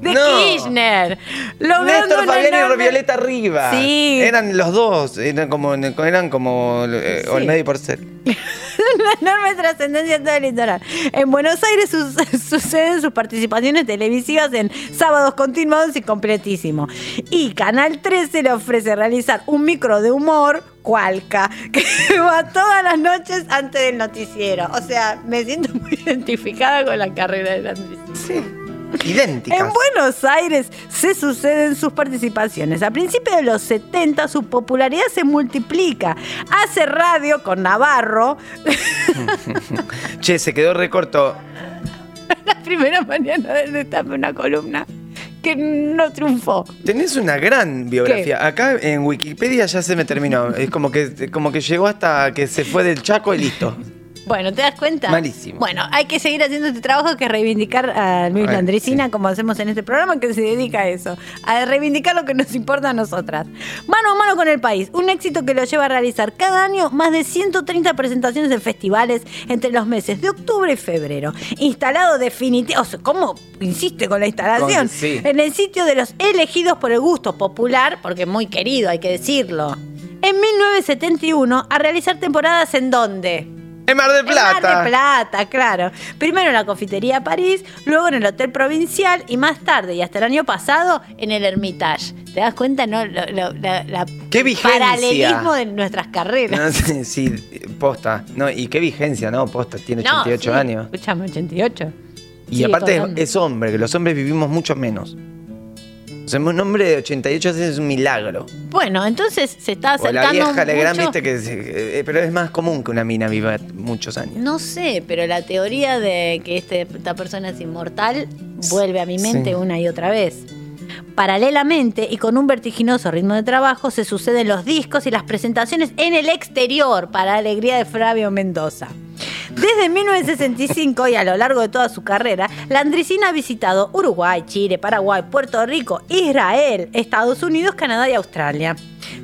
De no. Kirchner. Lo Néstor Fabián y Violeta Rivas. Sí. Eran los dos. Eran como, eran como eh, sí. Olmedo y Porcel. Una enorme trascendencia en todo el litoral. En Buenos Aires su- suceden sus participaciones televisivas en sábados continuados y completísimos. Y Canal trece le ofrece realizar un micro de humor Cualca, que va todas las noches antes del noticiero. O sea, me siento muy identificada con la carrera de Landriscina. Sí. Idénticas. En Buenos Aires se suceden sus participaciones. A principios de los setenta su popularidad se multiplica. Hace radio con Navarro. Che, se quedó recorto. La primera mañana del destape una columna que no triunfó. Tenés una gran biografía. ¿Qué? Acá en Wikipedia ya se me terminó. Es como que, como que llegó hasta que se fue del Chaco y listo. Bueno, ¿te das cuenta? Malísimo. Bueno, hay que seguir haciendo este trabajo que es reivindicar a Luis Landriscina, sí. como hacemos en este programa, que se dedica a eso, a reivindicar lo que nos importa a nosotras. Mano a mano con el país, un éxito que lo lleva a realizar cada año más de ciento treinta presentaciones en festivales entre los meses de octubre y febrero. Instalado definitivamente, o sea, ¿cómo insiste con la instalación? Con, sí. En el sitio de los elegidos por el gusto popular, porque muy querido, hay que decirlo. En mil novecientos setenta y uno, a realizar temporadas en ¿dónde? En Mar del Plata. En Mar del Plata, claro. Primero en la Confitería París, luego en el Hotel Provincial y más tarde, y hasta el año pasado, en el Hermitage. ¿Te das cuenta? No, lo, lo, la, la ¿Qué vigencia? Paralelismo de nuestras carreras. No, sí, sí, posta. No, y qué vigencia, ¿no? Posta, tiene ochenta y ocho no, sí. años. Escuchame, ochenta y ocho. Y Sigue aparte contando. Es hombre, que los hombres vivimos mucho menos. O sea, un hombre de ochenta y ocho es un milagro. Bueno, entonces se está acercando mucho... O la vieja Legrand, viste, que es, pero es más común que una mina viva muchos años. No sé, pero la teoría de que este, esta persona es inmortal vuelve a mi mente sí. una y otra vez. Paralelamente y con un vertiginoso ritmo de trabajo se suceden los discos y las presentaciones en el exterior para la alegría de Flavio Mendoza. Desde mil novecientos sesenta y cinco y a lo largo de toda su carrera, Landriscina ha visitado Uruguay, Chile, Paraguay, Puerto Rico, Israel, Estados Unidos, Canadá y Australia.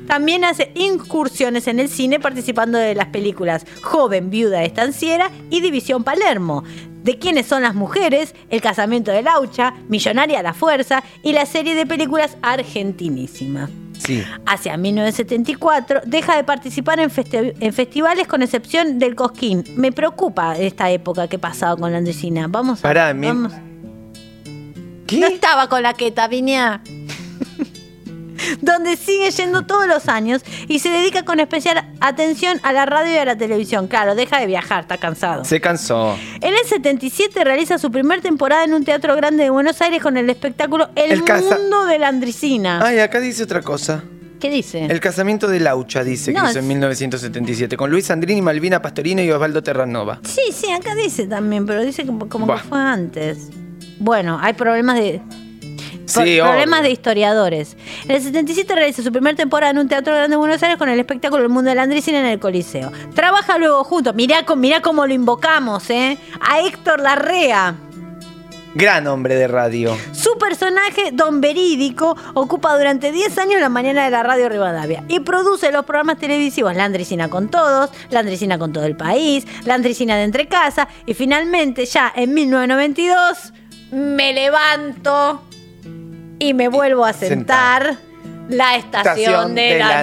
También hace incursiones en el cine participando de las películas Joven, Viuda, Estanciera y División Palermo, De Quiénes Son las Mujeres, El Casamiento de Laucha, Millonaria a la Fuerza y la serie de películas Argentinísima. sí. hacia mil novecientos setenta y cuatro, deja de participar en, festi- en festivales con excepción del Cosquín. Me preocupa esta época que he pasado con Landriscina. Vamos Pará, a mi... vamos. ¿Qué? No estaba con la queta, Viñá. Donde sigue yendo todos los años y se dedica con especial atención a la radio y a la televisión. Claro, deja de viajar, está cansado. Se cansó. En el setenta y siete realiza su primer temporada en un teatro grande de Buenos Aires con el espectáculo El, el casa... mundo de Landriscina. Ay, acá dice otra cosa. ¿Qué dice? El casamiento de Laucha, dice, no, que hizo en mil novecientos setenta y siete, con Luis Sandrini, Malvina Pastorino y Osvaldo Terranova. Sí, sí, acá dice también, pero dice que como bah. que fue antes. Bueno, hay problemas de... Sí, problemas obvio. de historiadores. En el setenta y siete realiza su primera temporada en un teatro grande de Buenos Aires con el espectáculo El mundo de Landriscina en el Coliseo. Trabaja luego junto, mirá, mirá cómo lo invocamos, ¿eh? a Héctor Larrea. Gran hombre de radio. Su personaje, Don Verídico, ocupa durante diez años la mañana de la radio Rivadavia y produce los programas televisivos Landriscina con Todos, Landriscina con Todo el País, Landriscina de Entre Casa y finalmente ya en mil novecientos noventa y dos me levanto y me vuelvo a sentar, sentar. la estación, estación de, de Landriscina,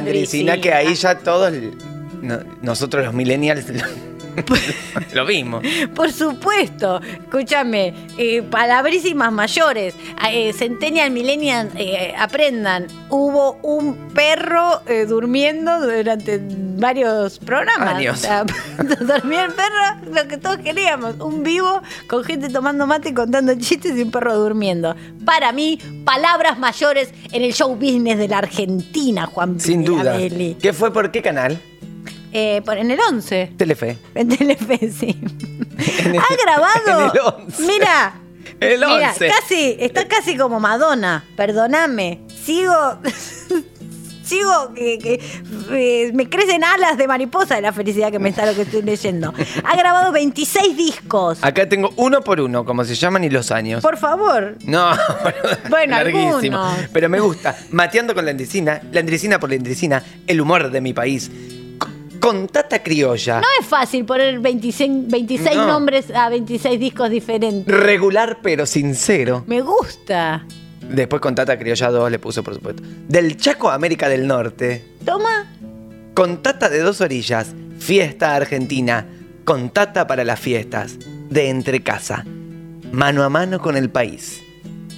Landriscina, que ahí ya todos no, nosotros los millennials lo vimos. Por supuesto, escúchame, eh, palabrísimas mayores, eh, centennial, millennial, eh, aprendan. Hubo un perro eh, durmiendo durante varios programas. Años. O sea, dormía el perro, lo que todos queríamos, un vivo con gente tomando mate y contando chistes y un perro durmiendo. Para mí, palabras mayores en el show business de la Argentina, Juan Pimirabelli. Sin duda. ¿Qué fue por qué canal? Eh, por, en el once. Telefe. En Telefe, sí. En el, ha grabado. En el once. Mira. El once. Mira, casi, está casi como Madonna. Perdóname. Sigo. Sigo que, que, que me crecen alas de mariposa de la felicidad que me está lo que estoy leyendo. Ha grabado veintiséis discos. Acá tengo uno por uno, como se llaman, y los años. Por favor. No, bueno, larguísimo. Algunos. Pero me gusta. Mateando con Landriscina, Landriscina por Landriscina, el humor de mi país. Con Tata Criolla. No es fácil poner veintiséis, veintiséis no. nombres a veintiséis discos diferentes. Regular pero sincero. Me gusta. Después con Tata Criolla dos le puso, por supuesto. Del Chaco a América del Norte. Toma. Con Tata de Dos Orillas. Fiesta Argentina. Con Tata para las fiestas. De Entre Casa. Mano a mano con el país.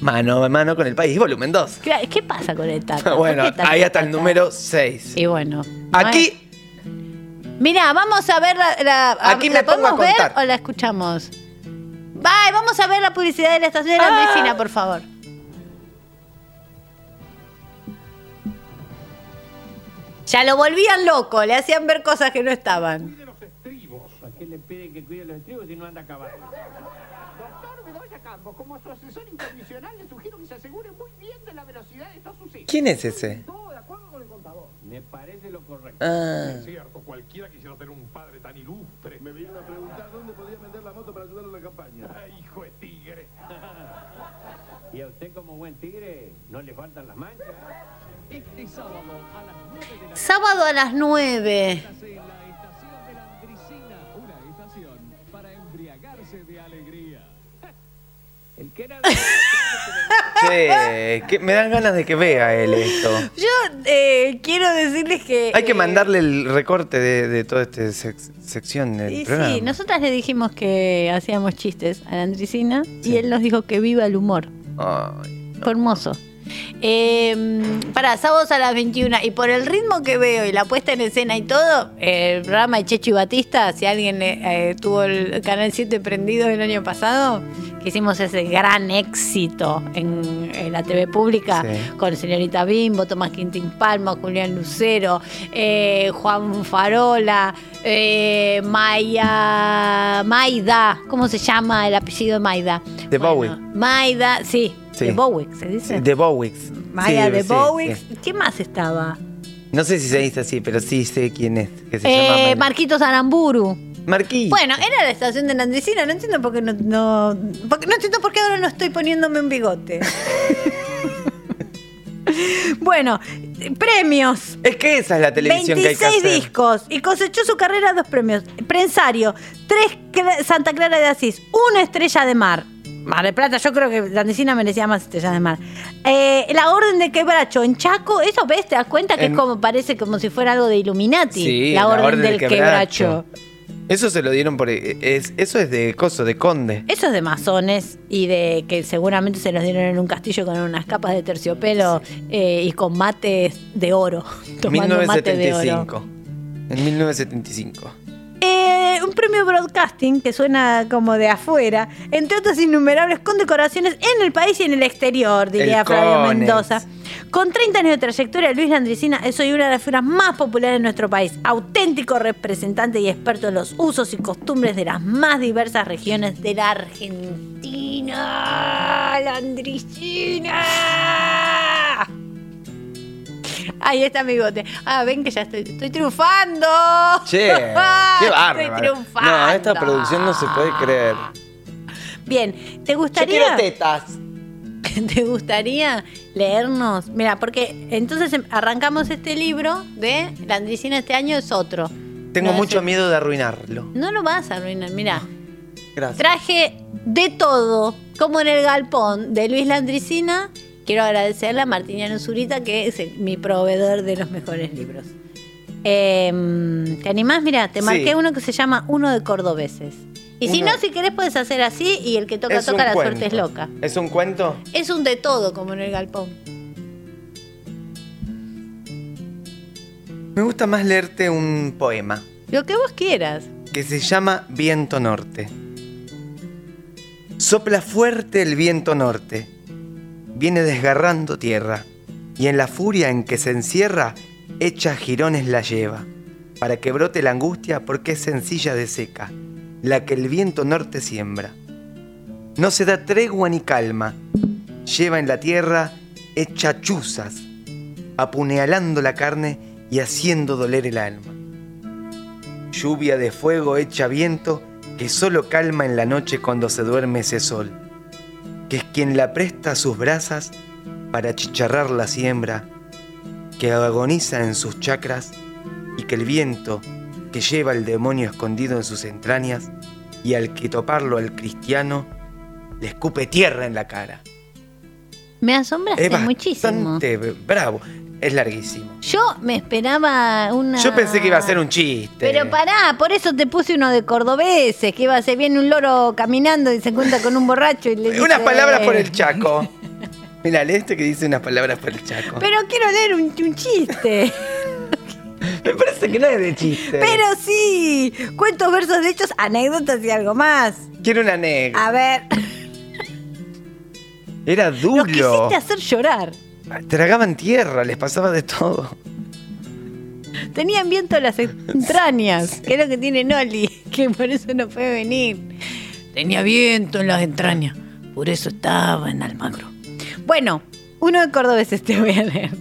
Mano a mano con el país, volumen dos. ¿Qué pasa con el Tata? Bueno, ahí hasta el número seis. Y bueno. No Aquí... Es... Mirá, vamos a ver la, la, Aquí ¿la me podemos pongo a ver o la escuchamos? Bye, vamos a ver la publicidad de la estación de Landriscina, ah. por favor. Ya lo volvían loco, le hacían ver cosas que no estaban. Cuide los estribos. ¿A qué le piden que cuide los estribos si no anda a caballo? Doctor Bedoya Campos, como su asesor incondicional, le sugiero que se asegure muy bien de la velocidad de estos sucesos. ¿Quién es ese? Me parece lo correcto. Ah. Es cierto, cualquiera quisiera tener un padre tan ilustre. Me vinieron a preguntar dónde podía vender la moto para ayudarle a la campaña. Ay, hijo de tigre. Y a usted como buen tigre, no le faltan las manchas. Este sábado a las nueve de la Sábado a las nueve. La estación de Landriscina, una estación para embriagarse de alegría. El que era... Sí, que me dan ganas de que vea él esto. Yo eh, quiero decirles que... Hay que eh, mandarle el recorte de, de toda esta sex- sección del y, programa. Sí, nosotras le dijimos que hacíamos chistes a Landriscina, sí. y él nos dijo que viva el humor. Ay, no. Fue hermoso. Eh, para sábados a las veintiuna. Y por el ritmo que veo y la puesta en escena y todo, el programa de Checho y Batista, si alguien eh, tuvo el Canal siete prendido el año pasado, que hicimos ese gran éxito en, en la T V pública, sí. con Señorita Bimbo, Tomás Quintín Palma, Julián Lucero, eh, Juan Farola, eh, Maya Maida, ¿cómo se llama el apellido de Maida? De bueno, Bowie. Maida, sí. Sí. De Bowick, ¿se dice? De Bowick. Vaya, sí, de sí, Bowick. Sí. ¿Qué más estaba? No sé si se dice así, pero sí sé quién es. Que se eh, llama Mar... Marquitos Aramburu. Marquí. Bueno, era la estación de Landriscina. No entiendo por qué no, no, porque, no entiendo por qué ahora no estoy poniéndome un bigote. Bueno, premios. Es que esa es la televisión que hay que hacer. veintiséis discos y cosechó su carrera dos premios. Prensario, tres Santa Clara de Asís, una estrella de mar. Mar del Plata, yo creo que Landriscina merecía más estrellas de mar. Eh, la Orden de Quebracho, en Chaco, eso ves, te das cuenta que en... es como, parece como si fuera algo de Illuminati. Sí, la, orden la Orden del, del Quebracho. Quebracho. Eso se lo dieron por... Es, eso es de coso, de conde. Eso es de masones y de que seguramente se los dieron en un castillo con unas capas de terciopelo, sí, eh, y con mates de oro. Tomando mil novecientos setenta y cinco. Mate de oro. En mil novecientos setenta y cinco. Eh, un premio broadcasting que suena como de afuera, entre otras innumerables condecoraciones en el país y en el exterior, diría el Flavio Mendoza. Con treinta años de trayectoria, Luis Landriscina es hoy una de las figuras más populares de nuestro país, auténtico representante y experto en los usos y costumbres de las más diversas regiones de la Argentina. ¡Landriscina! Ahí está mi bigote. Ah, ven que ya estoy, estoy triunfando. Che, qué bárbaro. Estoy triunfando. No, esta producción no se puede creer. Bien, ¿te gustaría? Yo quiero tetas. ¿Te gustaría leernos? Mira, porque entonces arrancamos este libro de Landriscina, este año es otro. Tengo no mucho miedo de arruinarlo. No lo vas a arruinar, mira. Gracias. Traje de todo, como en el galpón de Luis Landriscina. Quiero agradecerle a Martiniano Zurita, que es el, mi proveedor de los mejores libros. Eh, ¿Te animás? Mira, te marqué sí. uno que se llama Uno de Cordobeses. Y uno, si no, si querés, puedes hacer así y el que toca, toca, la cuento. Suerte es loca. ¿Es un cuento? Es un de todo, como en el galpón. Me gusta más leerte un poema. Lo que vos quieras. Que se llama Viento Norte. Sopla fuerte el viento norte. Viene desgarrando tierra, y en la furia en que se encierra, hecha jirones la lleva, para que brote la angustia, porque es sencilla de seca, la que el viento norte siembra. No se da tregua ni calma, lleva en la tierra, hecha chuzas, apuñalando la carne y haciendo doler el alma. Lluvia de fuego hecha viento, que solo calma en la noche cuando se duerme ese sol, que es quien la presta sus brasas para achicharrar la siembra, que agoniza en sus chacras, y que el viento que lleva el demonio escondido en sus entrañas, y al que toparlo al cristiano le escupe tierra en la cara. Me asombraste muchísimo. Es bastante bravo. Es larguísimo. Yo me esperaba una... Yo pensé que iba a ser un chiste. Pero pará, por eso te puse uno de cordobeses, que iba a ser bien un loro caminando y se encuentra con un borracho y le dice... Unas palabras por el Chaco. Mirá, lee este que dice unas palabras por el Chaco. Pero quiero leer un, un chiste. Me parece que no es de chiste. Pero sí. Cuentos, versos, de hechos, anécdotas y algo más. Quiero una anécdota. A ver. Era duro. Nos quisiste hacer llorar. Tragaban tierra, les pasaba de todo. Tenían viento en las entrañas, sí, que es lo que tiene Noli, que por eso no puede venir. Tenía viento en las entrañas, por eso estaba en Almagro. Bueno, uno de cordobeses te voy a leer.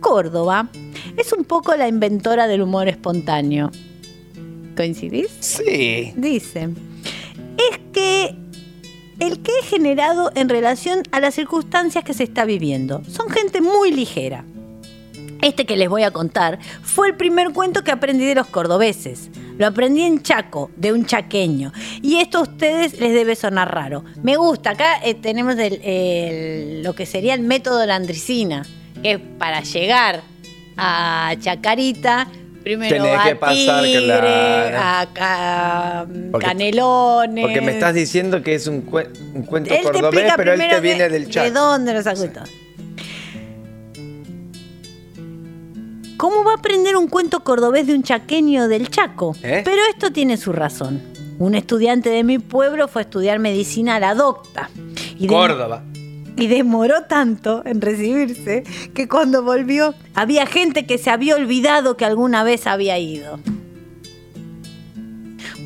Córdoba es un poco la inventora del humor espontáneo. ¿Coincidís? Sí. Dice, es que... el que es generado en relación a las circunstancias que se está viviendo. Son gente muy ligera. Este que les voy a contar fue el primer cuento que aprendí de los cordobeses. Lo aprendí en Chaco, de un chaqueño. Y esto a ustedes les debe sonar raro. Me gusta, acá eh, tenemos el, el, lo que sería el método Landriscina, que es para llegar a Chacarita... Primero tenés a que pasar, Tigre, claro, a, ca- porque, Canelones. Porque me estás diciendo que es un, cu- un cuento cordobés, pero él te viene de, del Chaco. ¿De dónde lo sacó? Sí. ¿Cómo va a aprender un cuento cordobés de un chaqueño del Chaco? ¿Eh? Pero esto tiene su razón. Un estudiante de mi pueblo fue a estudiar medicina a la docta. Y Córdoba. De... y demoró tanto en recibirse que cuando volvió había gente que se había olvidado que alguna vez había ido.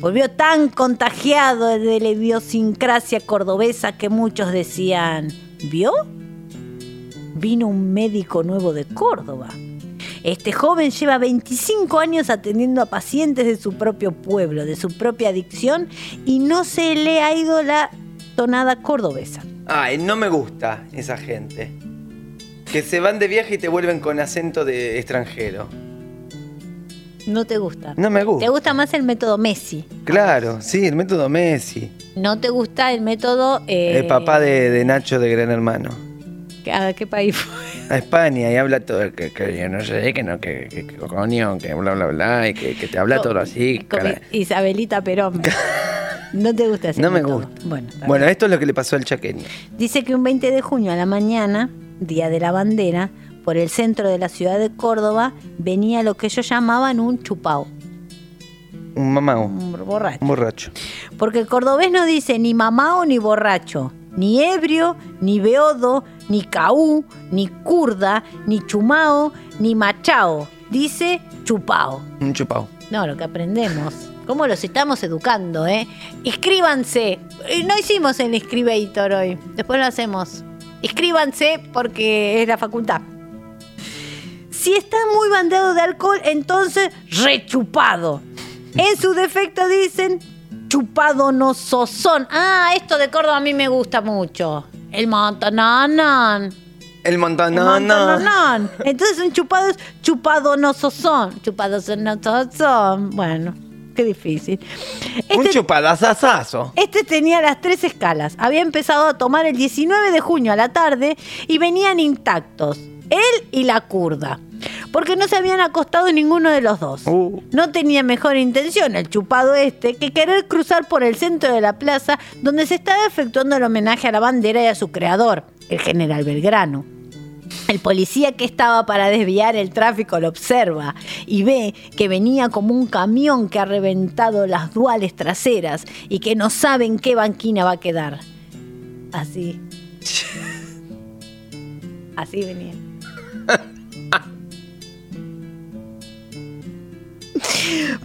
Volvió tan contagiado de la idiosincrasia cordobesa que muchos decían, ¿vio? Vino un médico nuevo de Córdoba. Este joven lleva veinticinco años atendiendo a pacientes de su propio pueblo, de su propia adicción, y no se le ha ido la tonada cordobesa. Ay, no me gusta esa gente. Que se van de viaje y te vuelven con acento de extranjero. No te gusta. No me gusta. Te gusta más el método Messi. Claro, sí, el método Messi. No te gusta el método... Eh... El papá de, de Nacho de Gran Hermano. ¿A qué país fue? A España, y habla todo, que, que yo no sé, que no, que, que, que coño, que bla, bla, bla, y que, que te habla Co todo así. Cara. Isabelita Perón. No te gusta ese No método. Me gusta. Bueno, bueno, esto es lo que le pasó al chaqueño. Dice que un veinte de junio a la mañana, día de la bandera, por el centro de la ciudad de Córdoba, venía lo que ellos llamaban un chupao. Un mamao. Un borracho. Un borracho. Porque el cordobés no dice ni mamao ni borracho, ni ebrio, ni beodo, ni caú, ni curda, ni chumao, ni machao. Dice chupao. Un chupao. No, lo que aprendemos. ¿Cómo los estamos educando, eh? Inscríbanse. No hicimos el Inscribator hoy. Después lo hacemos. Inscríbanse porque es la facultad. Si está muy bandeado de alcohol, entonces rechupado. En su defecto dicen chupado no sozón. Ah, esto de Córdoba a mí me gusta mucho. El montananán. El montananán. Entonces un chupado es chupado no sozón. Chupado no sozón. Bueno, qué difícil. Este, un chupadazazazo. Este tenía las tres escalas. Había empezado a tomar el diecinueve de junio a la tarde y venían intactos. Él y la curda. Porque no se habían acostado ninguno de los dos. Uh. No tenía mejor intención el chupado este que querer cruzar por el centro de la plaza donde se estaba efectuando el homenaje a la bandera y a su creador, el general Belgrano. El policía que estaba para desviar el tráfico lo observa y ve que venía como un camión que ha reventado las duales traseras y que no sabe en qué banquina va a quedar. Así. Así venía.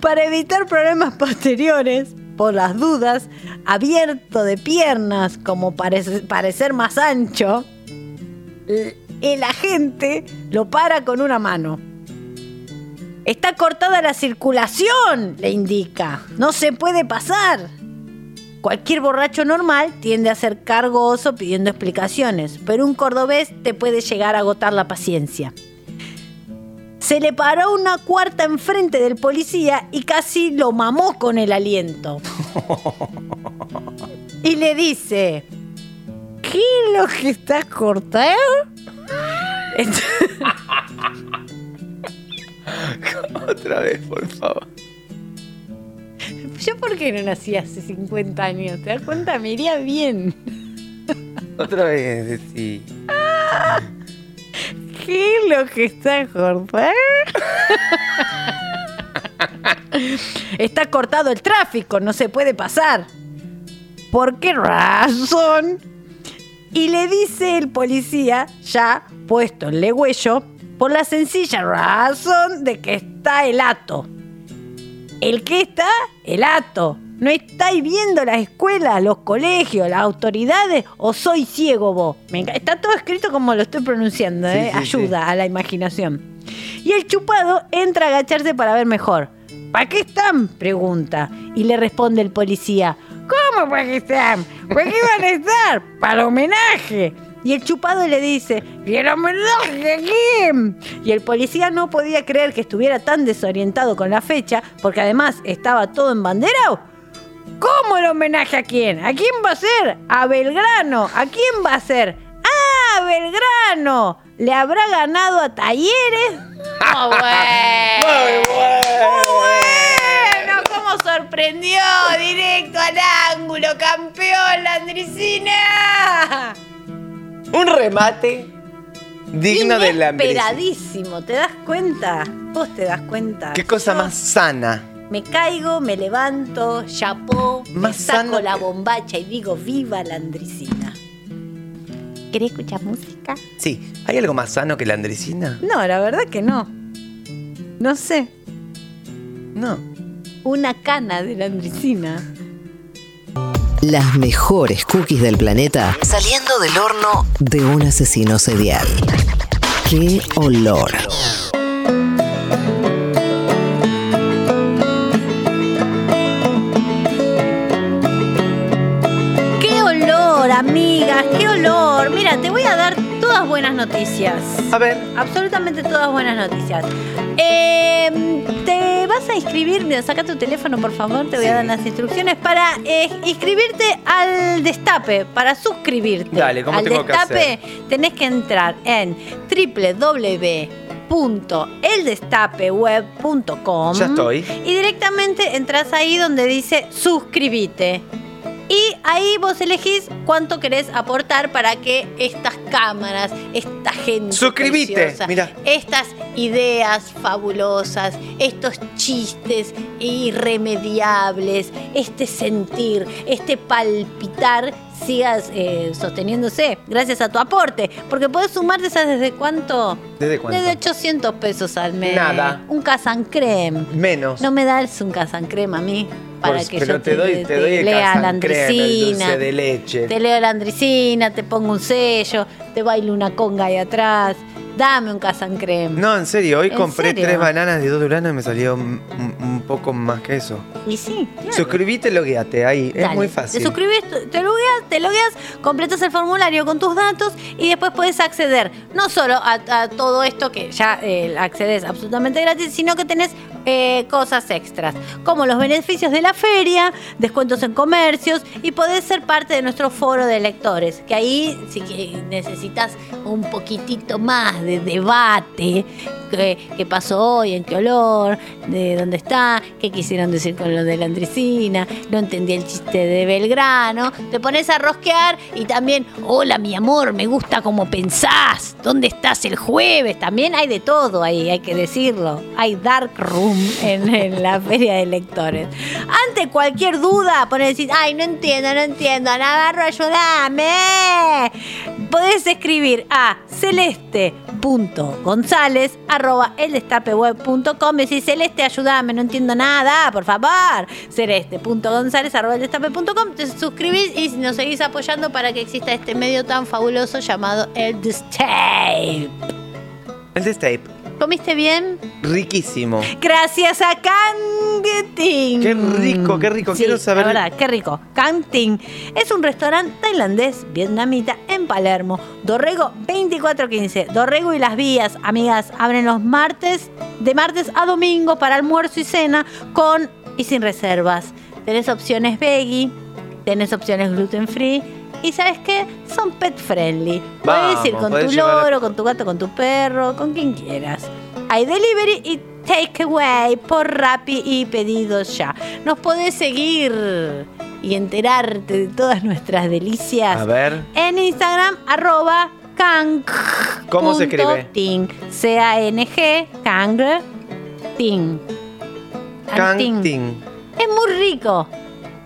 Para evitar problemas posteriores, por las dudas, abierto de piernas como parece, parecer más ancho, el agente lo para con una mano. Está cortada la circulación, le indica. No se puede pasar. Cualquier borracho normal tiende a ser cargoso pidiendo explicaciones, pero un cordobés te puede llegar a agotar la paciencia. Se le paró una cuarta enfrente del policía y casi lo mamó con el aliento. Y le dice, ¿qué es lo que estás cortando? Otra vez, por favor. ¿Yo por qué no nací hace cincuenta años? ¿Te das cuenta? Me iría bien. Otra vez, sí. ¡Ah! ¿Qué es lo que está cortado? Está cortado el tráfico, no se puede pasar. ¿Por qué razón? Y le dice el policía, ya puesto en legüello, por la sencilla razón de que está el hato. ¿El qué está? El hato. ¿No estáis viendo las escuelas, los colegios, las autoridades o soy ciego vos? Me encanta. Está todo escrito como lo estoy pronunciando, sí, ¿eh? Sí, ayuda sí. A la imaginación. Y el chupado entra a agacharse para ver mejor. ¿Para qué están? Pregunta. Y le responde el policía. ¿Cómo para qué están? ¿Para qué van a estar? Para homenaje. Y el chupado le dice, ¿y el homenaje a quién? Y el policía no podía creer que estuviera tan desorientado con la fecha, porque además estaba todo embanderado. ¿Cómo el homenaje a quién? ¿A quién va a ser? A Belgrano. ¿A quién va a ser? ¡Ah, Belgrano! ¿Le habrá ganado a Talleres? ¡Muy bueno! ¡Muy bueno! ¡Cómo sorprendió! ¡Directo al ángulo! ¡Campeón, Landriscina! Un remate digno de Landriscina. Inesperadísimo, ¿te das cuenta? Vos te das cuenta. ¿Qué cosa más sana? Me caigo, me levanto, chapó, me saco la bombacha y digo viva Landriscina. ¿Querés escuchar música? Sí. ¿Hay algo más sano que Landriscina? No, la verdad que no. No sé. No. Una cana de Landriscina. Las mejores cookies del planeta saliendo del horno de un asesino serial. ¡Qué olor! Amigas, qué olor. Mira, te voy a dar toda todas buenas noticias. A ver. Absolutamente todas buenas noticias. Eh, te vas a inscribir, mira, saca tu teléfono por favor, te voy sí. a dar las instrucciones para eh, inscribirte al Destape, para suscribirte. Dale, ¿cómo al tengo Destape que hacer? Tenés que entrar en doble u doble u doble u punto el destape web punto com. Ya estoy. Y directamente entras ahí donde dice suscribite. Y ahí vos elegís cuánto querés aportar para que estas cámaras, esta gente suscribite, preciosa, mira, estas ideas fabulosas, estos chistes irremediables, este sentir, este palpitar, sigas eh, sosteniéndose gracias a tu aporte. Porque podés sumarte, ¿sabes desde cuánto? ¿Desde cuánto? Desde ochocientos pesos al mes. Nada. Un casancrem. Menos. No me das un casancrem a mí. Para pues, que pero yo te, te doy, te, te doy el Landriscina, dulce de leche. Te leo Landriscina, te pongo un sello, te bailo una conga ahí atrás. Dame un casancrem. No, en serio, hoy ¿En compré serio? tres bananas de dos duranos y me salió un, un poco más que eso. Y sí, claro. Suscribite, logueate, ahí, Dale. es muy fácil. Te suscribís, te logueas, te logueas, completas el formulario con tus datos y después podés acceder no solo a, a todo esto que ya eh, accedes absolutamente gratis, sino que tenés eh, cosas extras, como los beneficios de la feria, descuentos en comercios y podés ser parte de nuestro foro de lectores, que ahí si necesitas un poquitito más de debate, qué, qué pasó hoy, en qué olor, de dónde está, qué quisieron decir con lo de Landriscina, no entendí el chiste de Belgrano, te pones a rosquear y también, hola mi amor, me gusta cómo pensás, ¿dónde estás el jueves? También hay de todo ahí, hay que decirlo, hay dark room en, en la feria de lectores. Ante cualquier duda, pones a decir, ay, no entiendo, no entiendo, Navarro, ayúdame. Podés escribir a celeste punto González arroba eldestapeweb punto com. Y si Celeste, ayúdame, no entiendo nada, por favor. Celeste punto González arroba eldestape punto com. Te suscribís y nos seguís apoyando para que exista este medio tan fabuloso llamado El Destape. El Destape. ¿Comiste bien? Riquísimo. Gracias a Canting. Qué rico, qué rico. Sí, quiero saber. La verdad, qué rico. Canting es un restaurante tailandés vietnamita en Palermo. Dorrego veinticuatro quince. Dorrego y Las Vías, amigas, abren los martes, de martes a domingo para almuerzo y cena con y sin reservas. Tenés opciones veggie, tenés opciones gluten free. Y ¿sabes qué? Son pet friendly. Vamos, podés ir con podés tu loro, a... con tu gato, con tu perro, con quien quieras. Hay delivery y takeaway por Rappi y pedidos ya. Nos podés seguir y enterarte de todas nuestras delicias. A ver. En Instagram, arroba kang. ¿Cómo se escribe? Ting. C A N G, kang, ting. Kang, ting. Es muy rico.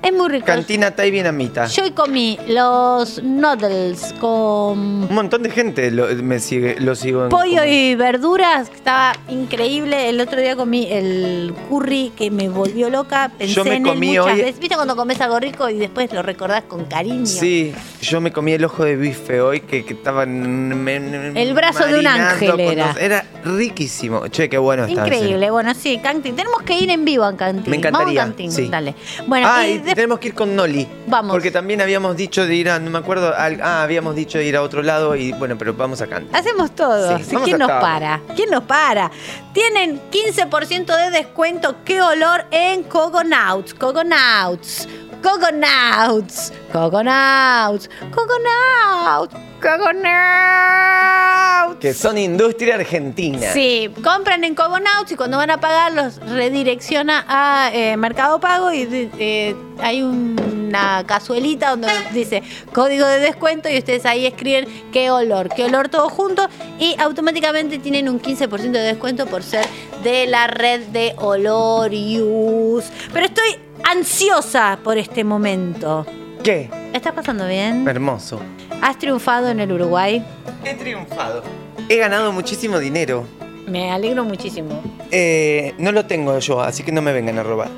Es muy rico. Cantina Thai vietnamita. Yo comí los noodles con... Un montón de gente lo, me sigue, lo sigo. En pollo común. Y verduras, estaba increíble. El otro día comí el curry que me volvió loca. Pensé yo me en comí él muchas hoy... veces. ¿Viste cuando comés algo rico y después lo recordás con cariño? Sí, yo me comí el ojo de bife hoy que, que estaba... El brazo de un ángel era. Los... Era riquísimo. Che, qué bueno está. Increíble, ese. Bueno, sí, Cantín. Tenemos que ir en vivo a Cantín. Me encantaría. Vamos a Cantín, sí. Dale. Bueno, ah, y... De... Tenemos que ir con Noli. Vamos. Porque también habíamos dicho de ir a, no me acuerdo, al, ah, habíamos dicho de ir a otro lado y bueno, pero vamos acá. Hacemos todo. Sí, sí, ¿quién nos para? ¿Quién nos para? Tienen quince por ciento de descuento, qué olor en Cogonauts, Cogonauts, Cogonauts, Cogonauts, Cogonauts, Cogonauts. Que son industria argentina. Sí, compran en Cogonauts y cuando van a pagar los redirecciona a eh, Mercado Pago y eh, hay una cazuelita donde dice código de descuento y ustedes ahí escriben qué olor, qué olor todo junto y automáticamente tienen un quince por ciento de descuento por ser de la red de Olorius. Pero estoy ansiosa por este momento. ¿Qué? ¿Estás pasando bien? Hermoso. ¿Has triunfado en el Uruguay? He triunfado. He ganado muchísimo dinero. Me alegro muchísimo. Eh, no lo tengo yo, así que no me vengan a robar.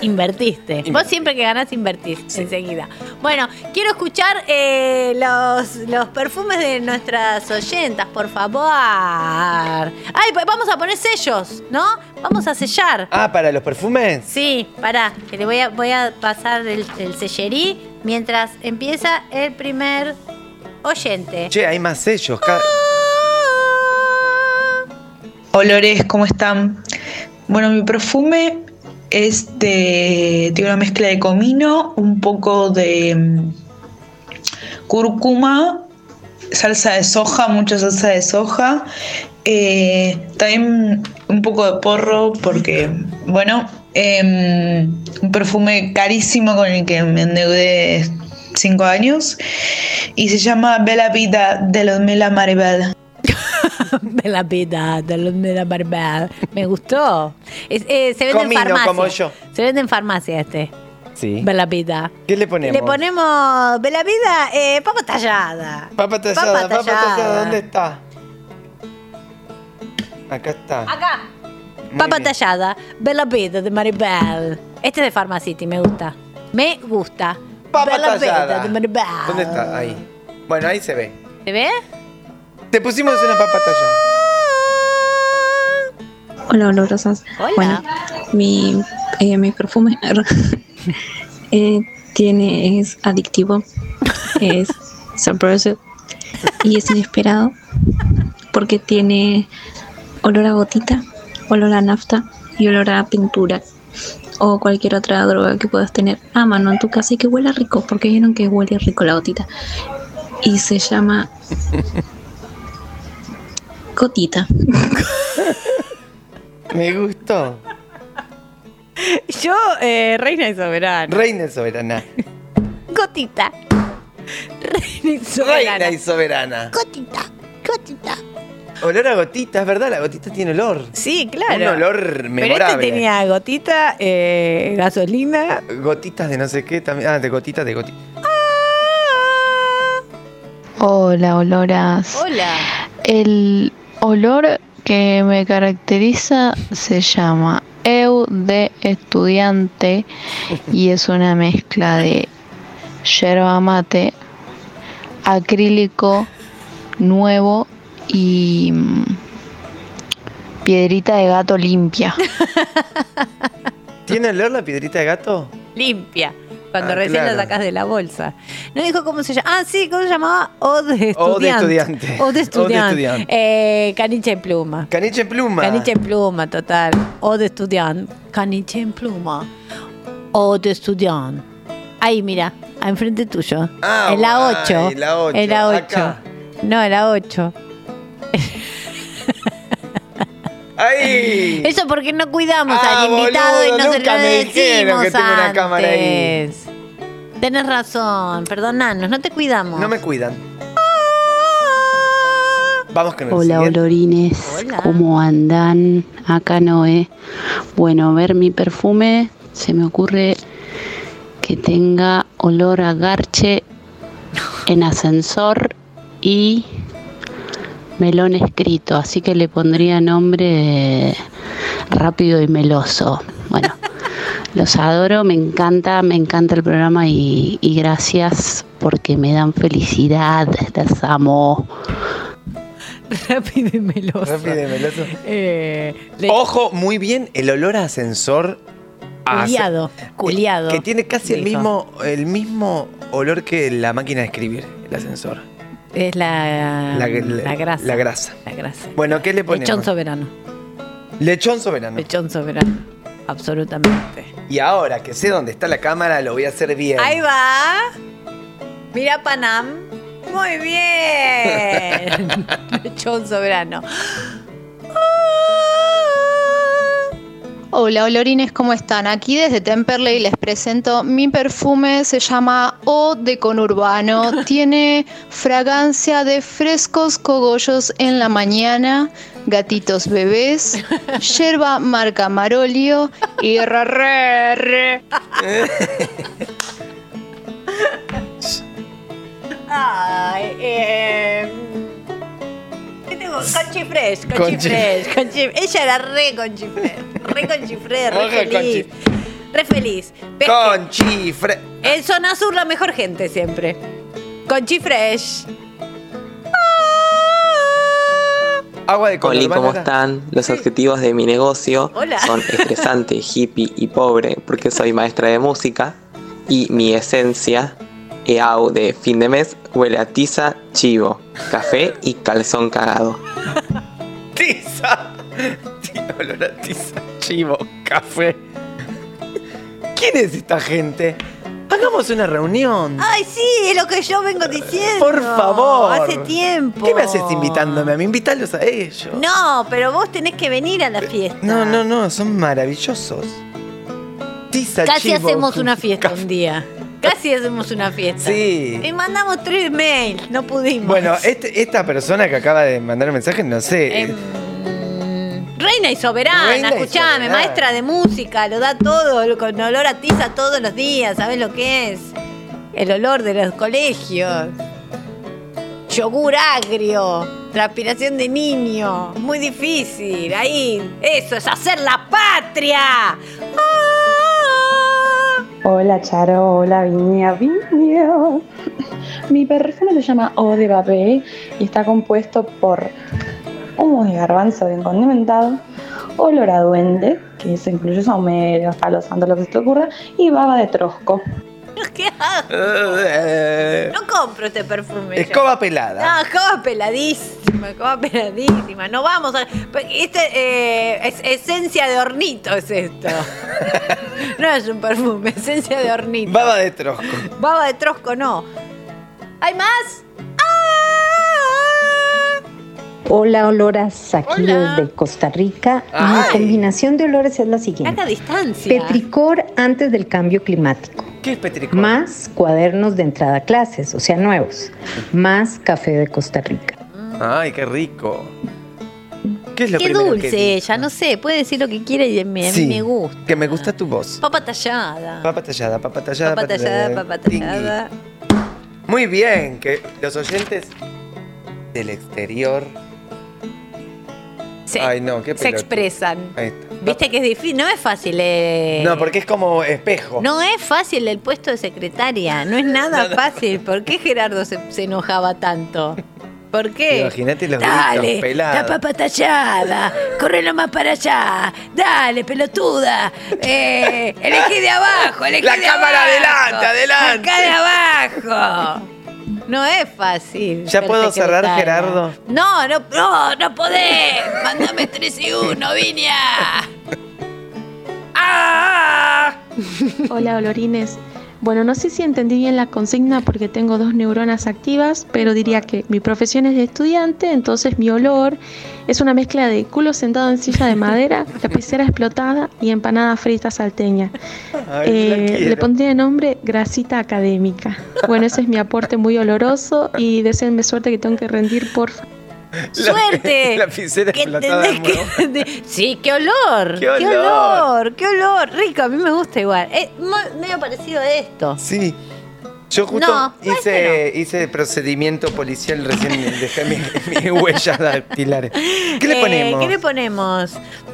Invertiste. Vos siempre que ganás invertís sí. enseguida. Bueno, quiero escuchar eh, los, los perfumes de nuestras oyentas, por favor. Ay, pues vamos a poner sellos, ¿no? Vamos a sellar. Ah, ¿para los perfumes? Sí, pará, que le voy a, voy a pasar el, el sellerí mientras empieza el primer oyente. Che, hay más sellos. Cada... Olores, ¿cómo están? Bueno, mi perfume es de... tiene una mezcla de comino, un poco de cúrcuma, salsa de soja, mucha salsa de soja. Eh, también un poco de porro porque, bueno, eh, un perfume carísimo con el que me endeudé cinco años y se llama Bella Vita de los Mela Maribel. Bella Vita de los Mela Maribel. Me gustó. Es, eh, se vende Comino, en farmacia. Como yo. Se vende en farmacia este. Sí. Bella Vita. ¿Qué le ponemos? Le ponemos Bella Vita, eh, papa tallada. Papa tallada, papa tallada. Papa tallada, ¿dónde está? Acá está. Acá. Muy papa bien. Tallada, Bella Vita de Maribel. Este es de Pharmacity, me gusta. Me gusta. Papa Bella tallada. De Maribel. ¿Dónde está? Ahí. Bueno, ahí se ve. ¿Se ve? Te pusimos ah. una papa tallada. Hola, olorosas. Hola. Bueno, mi, eh, mi perfume eh, tiene, es adictivo, es sorpresivo y es inesperado porque tiene... olor a gotita, olor a nafta y olor a pintura o cualquier otra droga que puedas tener a mano en tu casa y que huela rico, porque vieron que huele rico la gotita. Y se llama Gotita. Me gustó. Yo, eh, reina y soberana. Reina y soberana. Gotita. Reina y soberana. Reina y soberana. Gotita, gotita. Olor a gotita, es verdad, la gotita tiene olor. Sí, claro. Un olor memorable. Pero este tenía gotita, eh, gasolina. Gotitas de no sé qué también. Ah, de gotitas de gotita. Ah. Hola, oloras. Hola. El olor que me caracteriza se llama Eu de Estudiante y es una mezcla de yerba mate, acrílico nuevo y mmm, piedrita de gato limpia. ¿Tiene olor la piedrita de gato? Limpia. Cuando ah, recién claro. la sacas de la bolsa. No dijo cómo se llama. Ah, sí, ¿cómo se llamaba? O de Estudiante. O de Estudiante. O de Estudiante. O de Estudiante. Eh, caniche en pluma. Caniche en pluma. Caniche en pluma, total. O de Estudiante. Caniche en pluma. O de Estudiante. Ahí, mira. Enfrente tuyo. Ah, en la ocho. En la ocho. En la ocho. Acá. No, en la ocho. Ay. Eso porque no cuidamos ah, al invitado, boludo, y no se lo decimos que tengo una cámara ahí. Tenés razón, perdonanos, no te cuidamos. No me cuidan. Vamos con el Hola, siguiente. Olorines. Hola. ¿Cómo andan? Acá Noé. Bueno, ver mi perfume, se me ocurre que tenga olor a garche en ascensor y... melón escrito, así que le pondría nombre de Rápido y Meloso. Bueno, los adoro, me encanta, me encanta el programa y, y gracias porque me dan felicidad, las amo. Rápido y Meloso. Rápido y Meloso. Eh, le... Ojo, muy bien, el olor a ascensor. Culiado, culiado. Que, que tiene casi el mismo, el mismo olor que la máquina de escribir, el ascensor. Es la, la, la, la, grasa. la grasa. La grasa. Bueno, ¿qué le ponemos? Lechón soberano. Lechón soberano. Lechón soberano. Absolutamente. Y ahora que sé dónde está la cámara, lo voy a hacer bien. Ahí va. Mira Panam. Muy bien. Lechón soberano. Hola, olorines, ¿cómo están? Aquí desde Temperley les presento mi perfume, se llama O de Conurbano. Tiene fragancia de frescos cogollos en la mañana, gatitos bebés, yerba marca Marolio y re, re, re. Ay, eh... Conchifres, conchifres, conchifres. Ella era re conchifres, re conchifres, re feliz. Re feliz. Conchifres. En Zona Sur la mejor gente siempre. Conchifres. Agua de color. Oli, ¿cómo están? Los objetivos de mi negocio Hola. son estresante, hippie y pobre, porque soy maestra de música y mi esencia, E A U de fin de mes, huele a tiza chivo, café y calzón cagado. Tiza. Tiene olor a tiza, chivo, café. ¿Quién es esta gente? Hagamos una reunión. Ay, sí, es lo que yo vengo diciendo. Por favor. Hace tiempo. ¿Qué me haces invitándome a mí? Invitarlos a ellos. No, pero vos tenés que venir a la fiesta. No, no, no, son maravillosos. Tiza, casi chivo, hacemos una fiesta un día. Casi hacemos una fiesta. Sí. Y mandamos tres mails, no pudimos. Bueno, este, esta persona que acaba de mandar un mensaje, no sé. Eh, Reina y soberana, Reina escuchame, y soberana. Maestra de música, lo da todo, con olor a tiza todos los días, ¿sabes lo que es? El olor de los colegios. Yogur agrio, transpiración de niño, muy difícil, ahí, eso es hacer la patria. ¡Ah! Hola Charo, hola Viña, Viña. Mi perrefano se llama O de Babé y está compuesto por humo de garbanzo bien condimentado, olor a duende, que se incluye saumerio, palo santo, lo que se te ocurra, y baba de trosco. ¿Qué hago? No compro este perfume. Escoba yo. Pelada. No, escoba peladísima, escoba peladísima. No vamos a... Este eh, es esencia de hornito es esto. No es un perfume, esencia de hornito. Baba de trosco. Baba de trosco no. ¿Hay más? Hola, olor a saquillos de Costa Rica. Ay. Mi combinación de olores es la siguiente. A la distancia. Petricor antes del cambio climático. ¿Qué es petricor? Más cuadernos de entrada a clases, o sea, nuevos. Más café de Costa Rica. Ay, qué rico. Qué, es lo qué dulce que ella, no sé. Puede decir lo que quiera y me, sí, a mí me gusta. Que me gusta tu voz. Papa tallada. Papa tallada, papa tallada, papa tallada. Papa tallada. Muy bien, que los oyentes del exterior... Se, Ay, no, qué se expresan. Ahí está. Viste que es difícil, no es fácil. Eh. No, porque es como espejo. No es fácil el puesto de secretaria, no es nada no, no. fácil. ¿Por qué Gerardo se, se enojaba tanto? ¿Por qué? Imagínate los gritos pelados. La papa tallada, correlo más para allá, dale, pelotuda, eh, elegí de abajo, elegí la de abajo. La cámara adelante, adelante. Acá de abajo. No es fácil. ¿Ya puedo secretaria. cerrar, Gerardo? No, no, no, no podés. Mándame tres y uno, Viña. ¡Ah! Hola, olorines. Bueno, no sé si entendí bien la consigna porque tengo dos neuronas activas, pero diría que mi profesión es de estudiante, entonces mi olor es una mezcla de culo sentado en silla de madera, lapicera explotada y empanada frita salteña. Ay, eh, le pondría nombre grasita académica. Bueno, ese es mi aporte muy oloroso y deseenme suerte que tengo que rendir, por favor. La, ¡Suerte! La lapicera explotada. Que, de, sí, qué olor, qué olor. ¡Qué olor! ¡Qué olor! Rico, a mí me gusta igual. Es medio parecido a esto. Sí. Yo justo no, hice, no. hice procedimiento policial recién. Dejé mis mi huellas dactilares. ¿Qué le ponemos? Eh, ¿Qué le ponemos?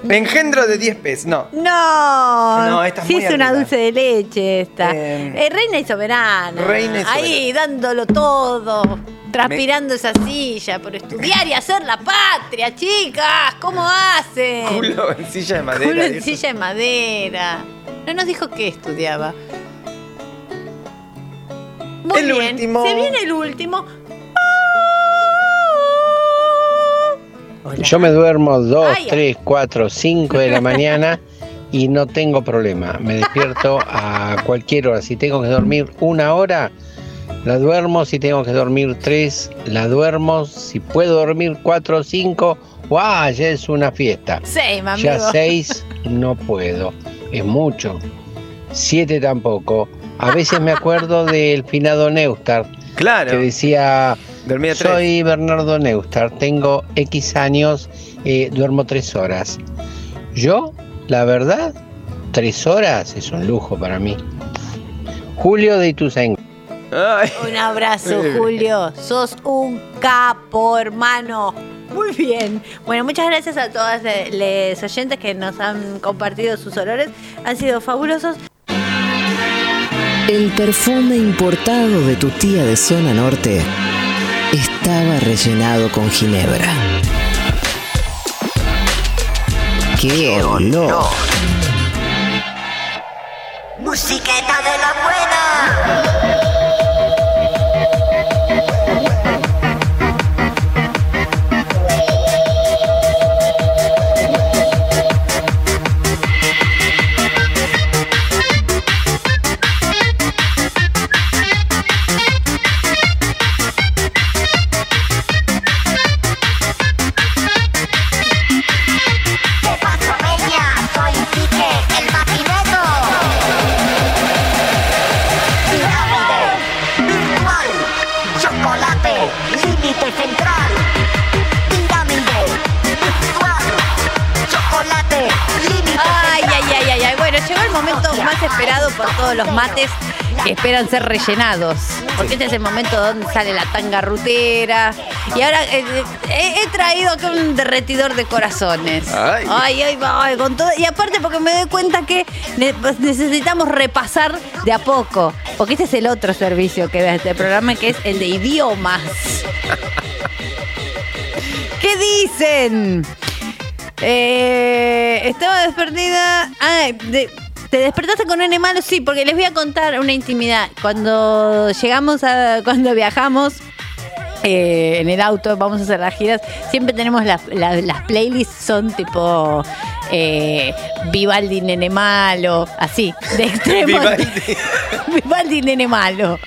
Engendro de diez pesos. No. No. No, esta es sí muy es arriba. Una dulce de leche esta. Eh, eh, reina y soberana. Reina y soberana. Ahí, dándolo todo. Transpirando Me... esa silla por estudiar y hacer la patria, chicas. ¿Cómo hacen? Culo en silla de madera. Culo en silla de madera. No nos dijo qué estudiaba. Muy el bien. Último. Se viene el último. Hola. Yo me duermo dos, tres, cuatro, cinco de la mañana y no tengo problema. Me despierto a cualquier hora. Si tengo que dormir una hora... La duermo, si tengo que dormir tres, la duermo, si puedo dormir cuatro o cinco, ¡guau! Ya es una fiesta. Seis, mami. Ya seis no puedo, es mucho. Siete tampoco. A veces me acuerdo del finado Neustart. Claro. Que decía, dormía tres. Soy Bernardo Neustart, tengo X años, eh, duermo tres horas. Yo, la verdad, tres horas es un lujo para mí. Julio de Ituzaingó. Ay. Un abrazo, Julio. Sos un capo, hermano. Muy bien. Bueno, muchas gracias a todas las oyentes que nos han compartido sus olores. Han sido fabulosos. El perfume importado de tu tía de zona norte estaba rellenado con ginebra. ¡Qué olor! ¡Musiqueta de la buena! Bueno, llegó el momento más esperado por todos los mates que esperan ser rellenados. Porque sí, este es el momento donde sale la tanga rutera. Y ahora eh, eh, he traído acá un derretidor de corazones. Ay, ay, ay, ay con todo. Y aparte porque me doy cuenta que necesitamos repasar de a poco. Porque este es el otro servicio que da este programa, que es el de idiomas. ¿Qué dicen? Eh, estaba desperdida. Ay, de, ¿te despertaste con un animal? Sí, porque les voy a contar una intimidad. Cuando llegamos a. Cuando viajamos eh, en el auto, vamos a hacer las giras. Siempre tenemos las, las, las playlists, son tipo eh, Vivaldi Nene Malo. Así, de extremo. Vivaldi. Vivaldi Nene Malo.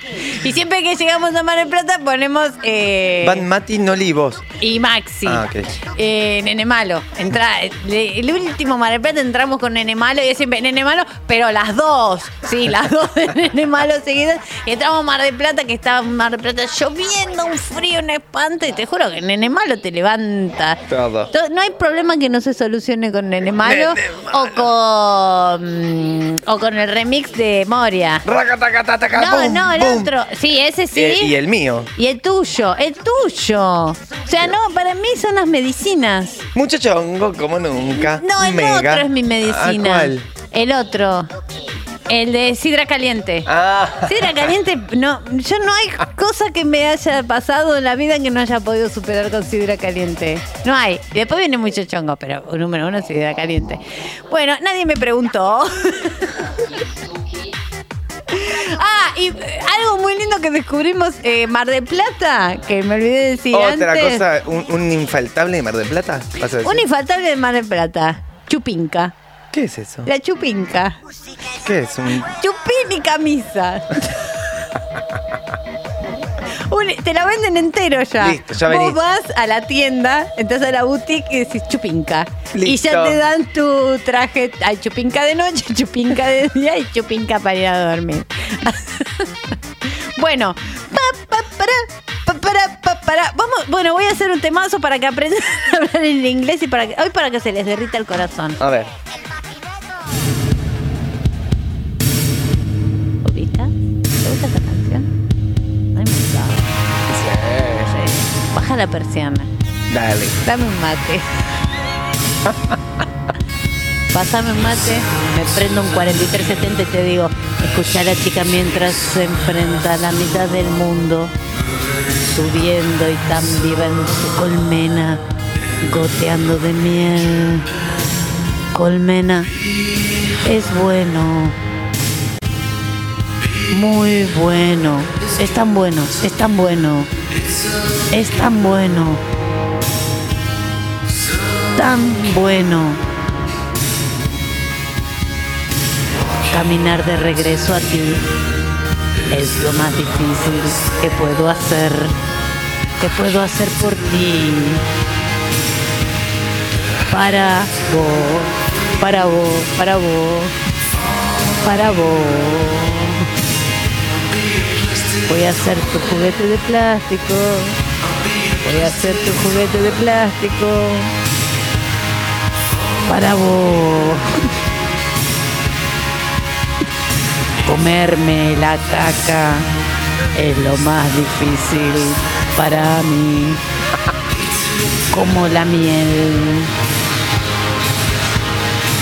Y siempre que llegamos a Mar del Plata ponemos... Eh, Van Mati Nolivos. Y Maxi. Ah, ok. Eh, Nene Malo. Entra, el último Mar del Plata entramos con Nene Malo y es siempre Nene Malo, pero las dos. Sí, las dos de Nene Malo seguidas. Y entramos a Mar del Plata, que estaba Mar del Plata lloviendo, un frío, un espanto. Y te juro que Nene Malo te levanta. Todo. No hay problema que no se solucione con Nene Malo, Nene Malo. O con, o con el remix de Moria. No, no, el boom. Otro. Sí, ese sí. Eh, y el mío. Y el tuyo, el tuyo. O sea, no, para mí son las medicinas. Mucho chongo, como nunca. No, el Mega. Otro es mi medicina. Ah, ¿cuál? El otro. El de sidra caliente. Ah. Sidra caliente, no, yo no hay cosa que me haya pasado en la vida que no haya podido superar con sidra caliente. No hay. Después viene mucho chongo, pero número uno, sidra caliente. Bueno, nadie me preguntó. Ah, y algo muy lindo que descubrimos, eh, Mar del Plata, que me olvidé de decir antes. Otra cosa, un, un infaltable de Mar del Plata. Un infaltable de Mar del Plata, chupinca. ¿Qué es eso? La chupinca. ¿Qué es un...? Chupín y camisa. Te la venden entero ya. Listo, ya venís. Vos vas a la tienda, entras a la boutique y decís chupinca. Listo. Y ya te dan tu traje. Hay chupinca de noche, chupinca de día y chupinca para ir a dormir. Bueno. Pa, pa, para, pa, para, pa, para. Vamos, bueno, voy a hacer un temazo para que aprendan a hablar en inglés y para que, hoy para que se les derrita el corazón. A ver. ¿Ubicas? ¿Te gusta esta canción? Baja la persiana. Dale. Dame un mate. Pasame un mate. Me prendo un cuarenta y tres setenta y te digo, escuchá a la chica mientras se enfrenta a la mitad del mundo, subiendo y tan viva en su colmena, goteando de miel. Colmena. Es bueno. Muy bueno. Es tan bueno. Es tan bueno. Es tan bueno, tan bueno. Caminar de regreso a ti es lo más difícil que puedo hacer, que puedo hacer por ti. Para vos, para vos, para vos, para vos. Voy a hacer tu juguete de plástico. Voy a hacer tu juguete de plástico. Para vos. Comerme la caca es lo más difícil para mí. Como la miel.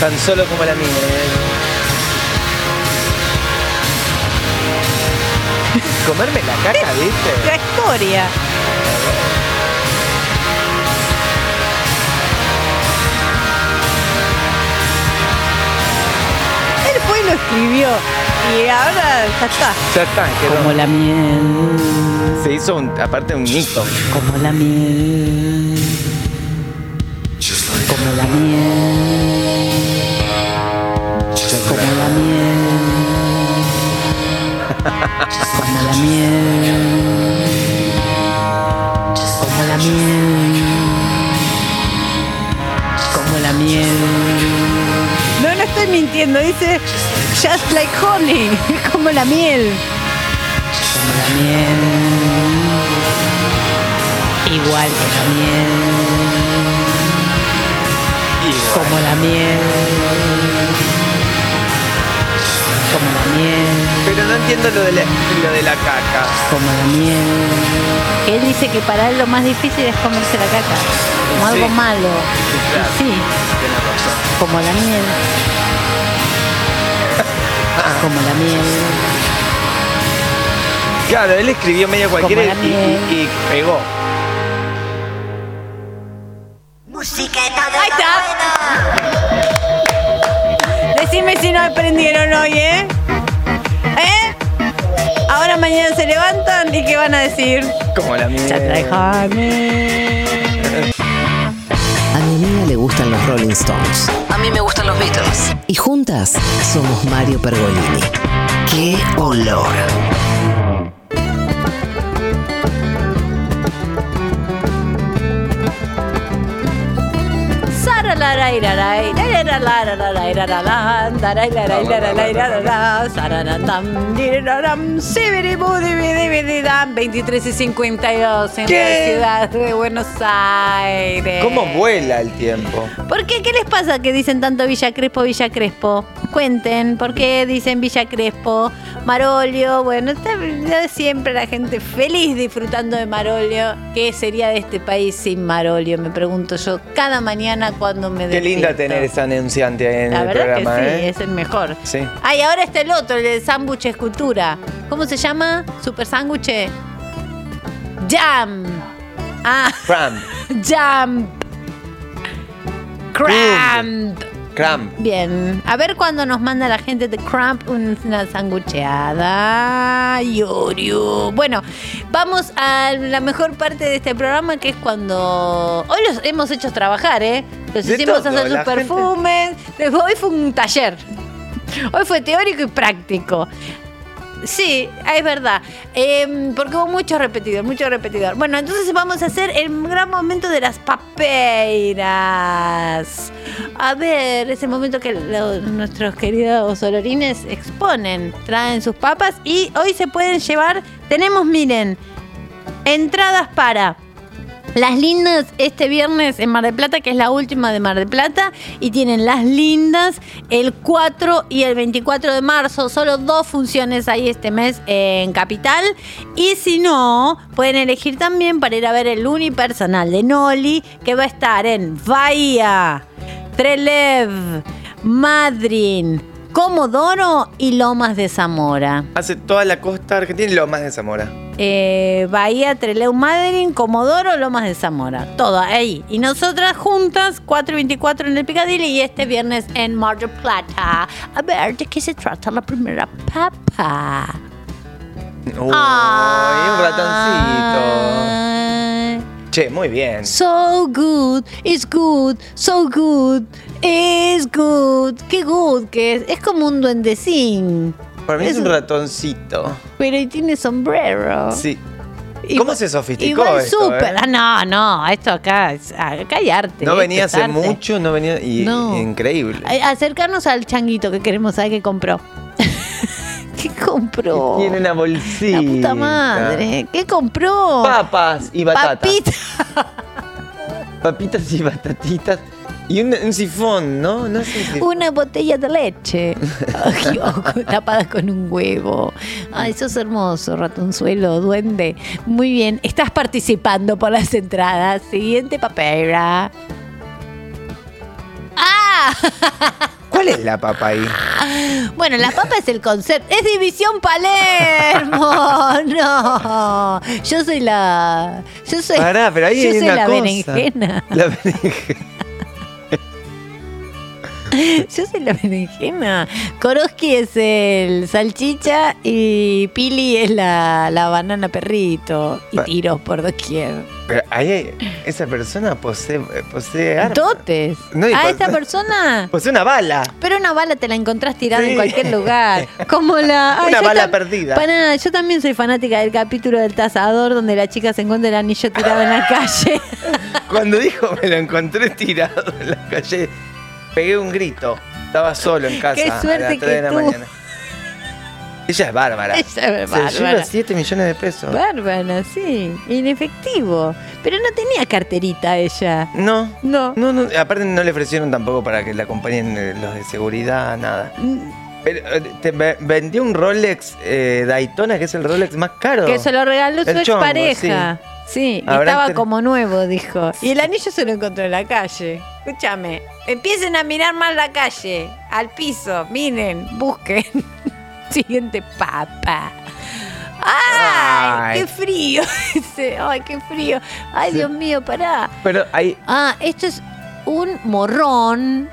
Tan solo como la miel. Comerme la caca, ¿viste? La historia. Él fue y lo escribió. Y ahora ya está. Ya está, quedó. Como la miel. Se hizo un, aparte un mito. Como la miel. Como la miel. Como la miel. Como la miel, como la miel, como la miel. No, no estoy mintiendo, dice just like honey, como la miel. Como la miel, igual que la miel, como la miel. entiendo lo de la, lo de la caca. Como la miel. Él dice que para él lo más difícil es comerse la caca. Como sí. algo malo. Sí, claro. Sí. Tiene razón. Como la miel. Ah. Como la miel. Claro, él escribió medio cualquiera y, y, y pegó. Musiqueta de... Ahí está. Decime si no aprendieron hoy, ¿eh? ¿Eh? Ahora mañana se levantan y ¿qué van a decir? Como la mía. A mi amiga le gustan los Rolling Stones. A mí me gustan los Beatles. Y juntas somos Mario Pergolini. ¡Qué olor! veintitrés y cincuenta y dos en ¿Qué? La ciudad de Buenos Aires. ¿Cómo vuela el tiempo? ¿Por qué? ¿Qué les pasa que dicen tanto Villa Crespo, Villa Crespo? Cuenten, ¿por qué dicen Villa Crespo? Marolio, bueno, está siempre la gente feliz disfrutando de Marolio. ¿Qué sería de este país sin Marolio? Me pregunto yo cada mañana cuando me despierto. Qué linda tener esa anunciante ahí en el programa. La verdad que sí, ¿eh? Es el mejor. Sí. Ay, ahora está el otro, el de sándwich escultura. ¿Cómo se llama? Super sándwich. Jam. Ah. Cramp. Jam. Cramp. Cramp. Bien. A ver cuándo nos manda la gente de Cramp una sangucheada. Yorio. Bueno, vamos a la mejor parte de este programa, que es cuando... Hoy los hemos hecho trabajar, ¿eh? Los hicimos todo, hacer sus perfumes. Gente... Hoy fue un taller. Hoy fue teórico y práctico. Sí, es verdad. Eh, porque hubo mucho repetidor, mucho repetidor. Bueno, entonces vamos a hacer el gran momento de las papeiras. A ver, ese momento que lo, nuestros queridos olorines exponen, traen sus papas y hoy se pueden llevar. Tenemos, miren, entradas para Las Lindas este viernes en Mar del Plata, que es la última de Mar del Plata, y tienen Las Lindas el cuatro y el veinticuatro de marzo, solo dos funciones ahí este mes en Capital. Y si no, pueden elegir también para ir a ver el unipersonal de Noli, que va a estar en Bahía, Trelew, Madryn, Comodoro y Lomas de Zamora. Hace toda la costa argentina y Lomas de Zamora. Eh, Bahía, Trelew, Madryn, Comodoro, Lomas de Zamora. Todo ahí. Y nosotras juntas, cuatro y veinticuatro en el Picadilly y este viernes en Mar del Plata. A ver, ¿de qué se trata la primera papa? Uy, ah, un ratoncito. Che, muy bien. So good, it's good, so good. Es good, qué good que es. Es como un duendecín. Para mí es, es un ratoncito. Pero tiene sombrero. Sí. Igual, ¿cómo se sofisticó igual esto? Igual súper. ¿Eh? Ah, no, no. Esto acá, acá hay arte. No venía hace arte. mucho, no venía... Y, no. Increíble. A, acercarnos al changuito que queremos saber qué compró. ¿Qué compró? Tiene una bolsita. La puta madre. ¿Qué compró? Papas y batatas. Papitas. Papitas y batatitas. Y un, un sifón, ¿no? no sé si... Una botella de leche. Ay, ojo, tapada con un huevo. Ay, sos hermoso, ratonzuelo, duende. Muy bien, estás participando por las entradas. Siguiente papera. ¡Ah! ¿Cuál es la papa ahí? Bueno, la papa es el concepto. ¡Es División Palermo! ¡No! Yo soy la... Yo soy, Pará, pero ahí yo hay soy una la cosa. berenjena. La berenjena. Yo soy la berenjena. Koroski es el salchicha y Pili es la, la banana perrito. Y tiros por doquier. Pero ahí esa persona posee, posee armas. Dotes. No, a esa persona posee una bala. Pero una bala te la encontrás tirada sí. en cualquier lugar. Como la... Ay, una bala tam- perdida. Para, yo también soy fanática del capítulo del Tasador, donde la chica se encuentra el anillo tirado en la calle. Cuando dijo me lo encontré tirado en la calle... Pegué un grito. Estaba solo en casa. Qué suerte a las tres de la tú... mañana. Ella es bárbara. Ella es bárbara. Se lleva siete millones de pesos. Bárbara, sí. En efectivo. Pero no tenía carterita ella. No. No. no, no. Aparte no le ofrecieron tampoco para que la acompañen los de seguridad, nada. Te vendió un Rolex eh, Daytona, que es el Rolex más caro. Que se lo regaló su expareja. Sí, sí, estaba como nuevo, dijo. Y el anillo se lo encontró en la calle. Escúchame, empiecen a mirar más la calle, al piso, miren, busquen. Siguiente papa. ¡Ay, ay, qué frío! ¡Ay, qué frío! ¡Ay, sí. Dios mío, pará! Pero hay... Ah, esto es un morrón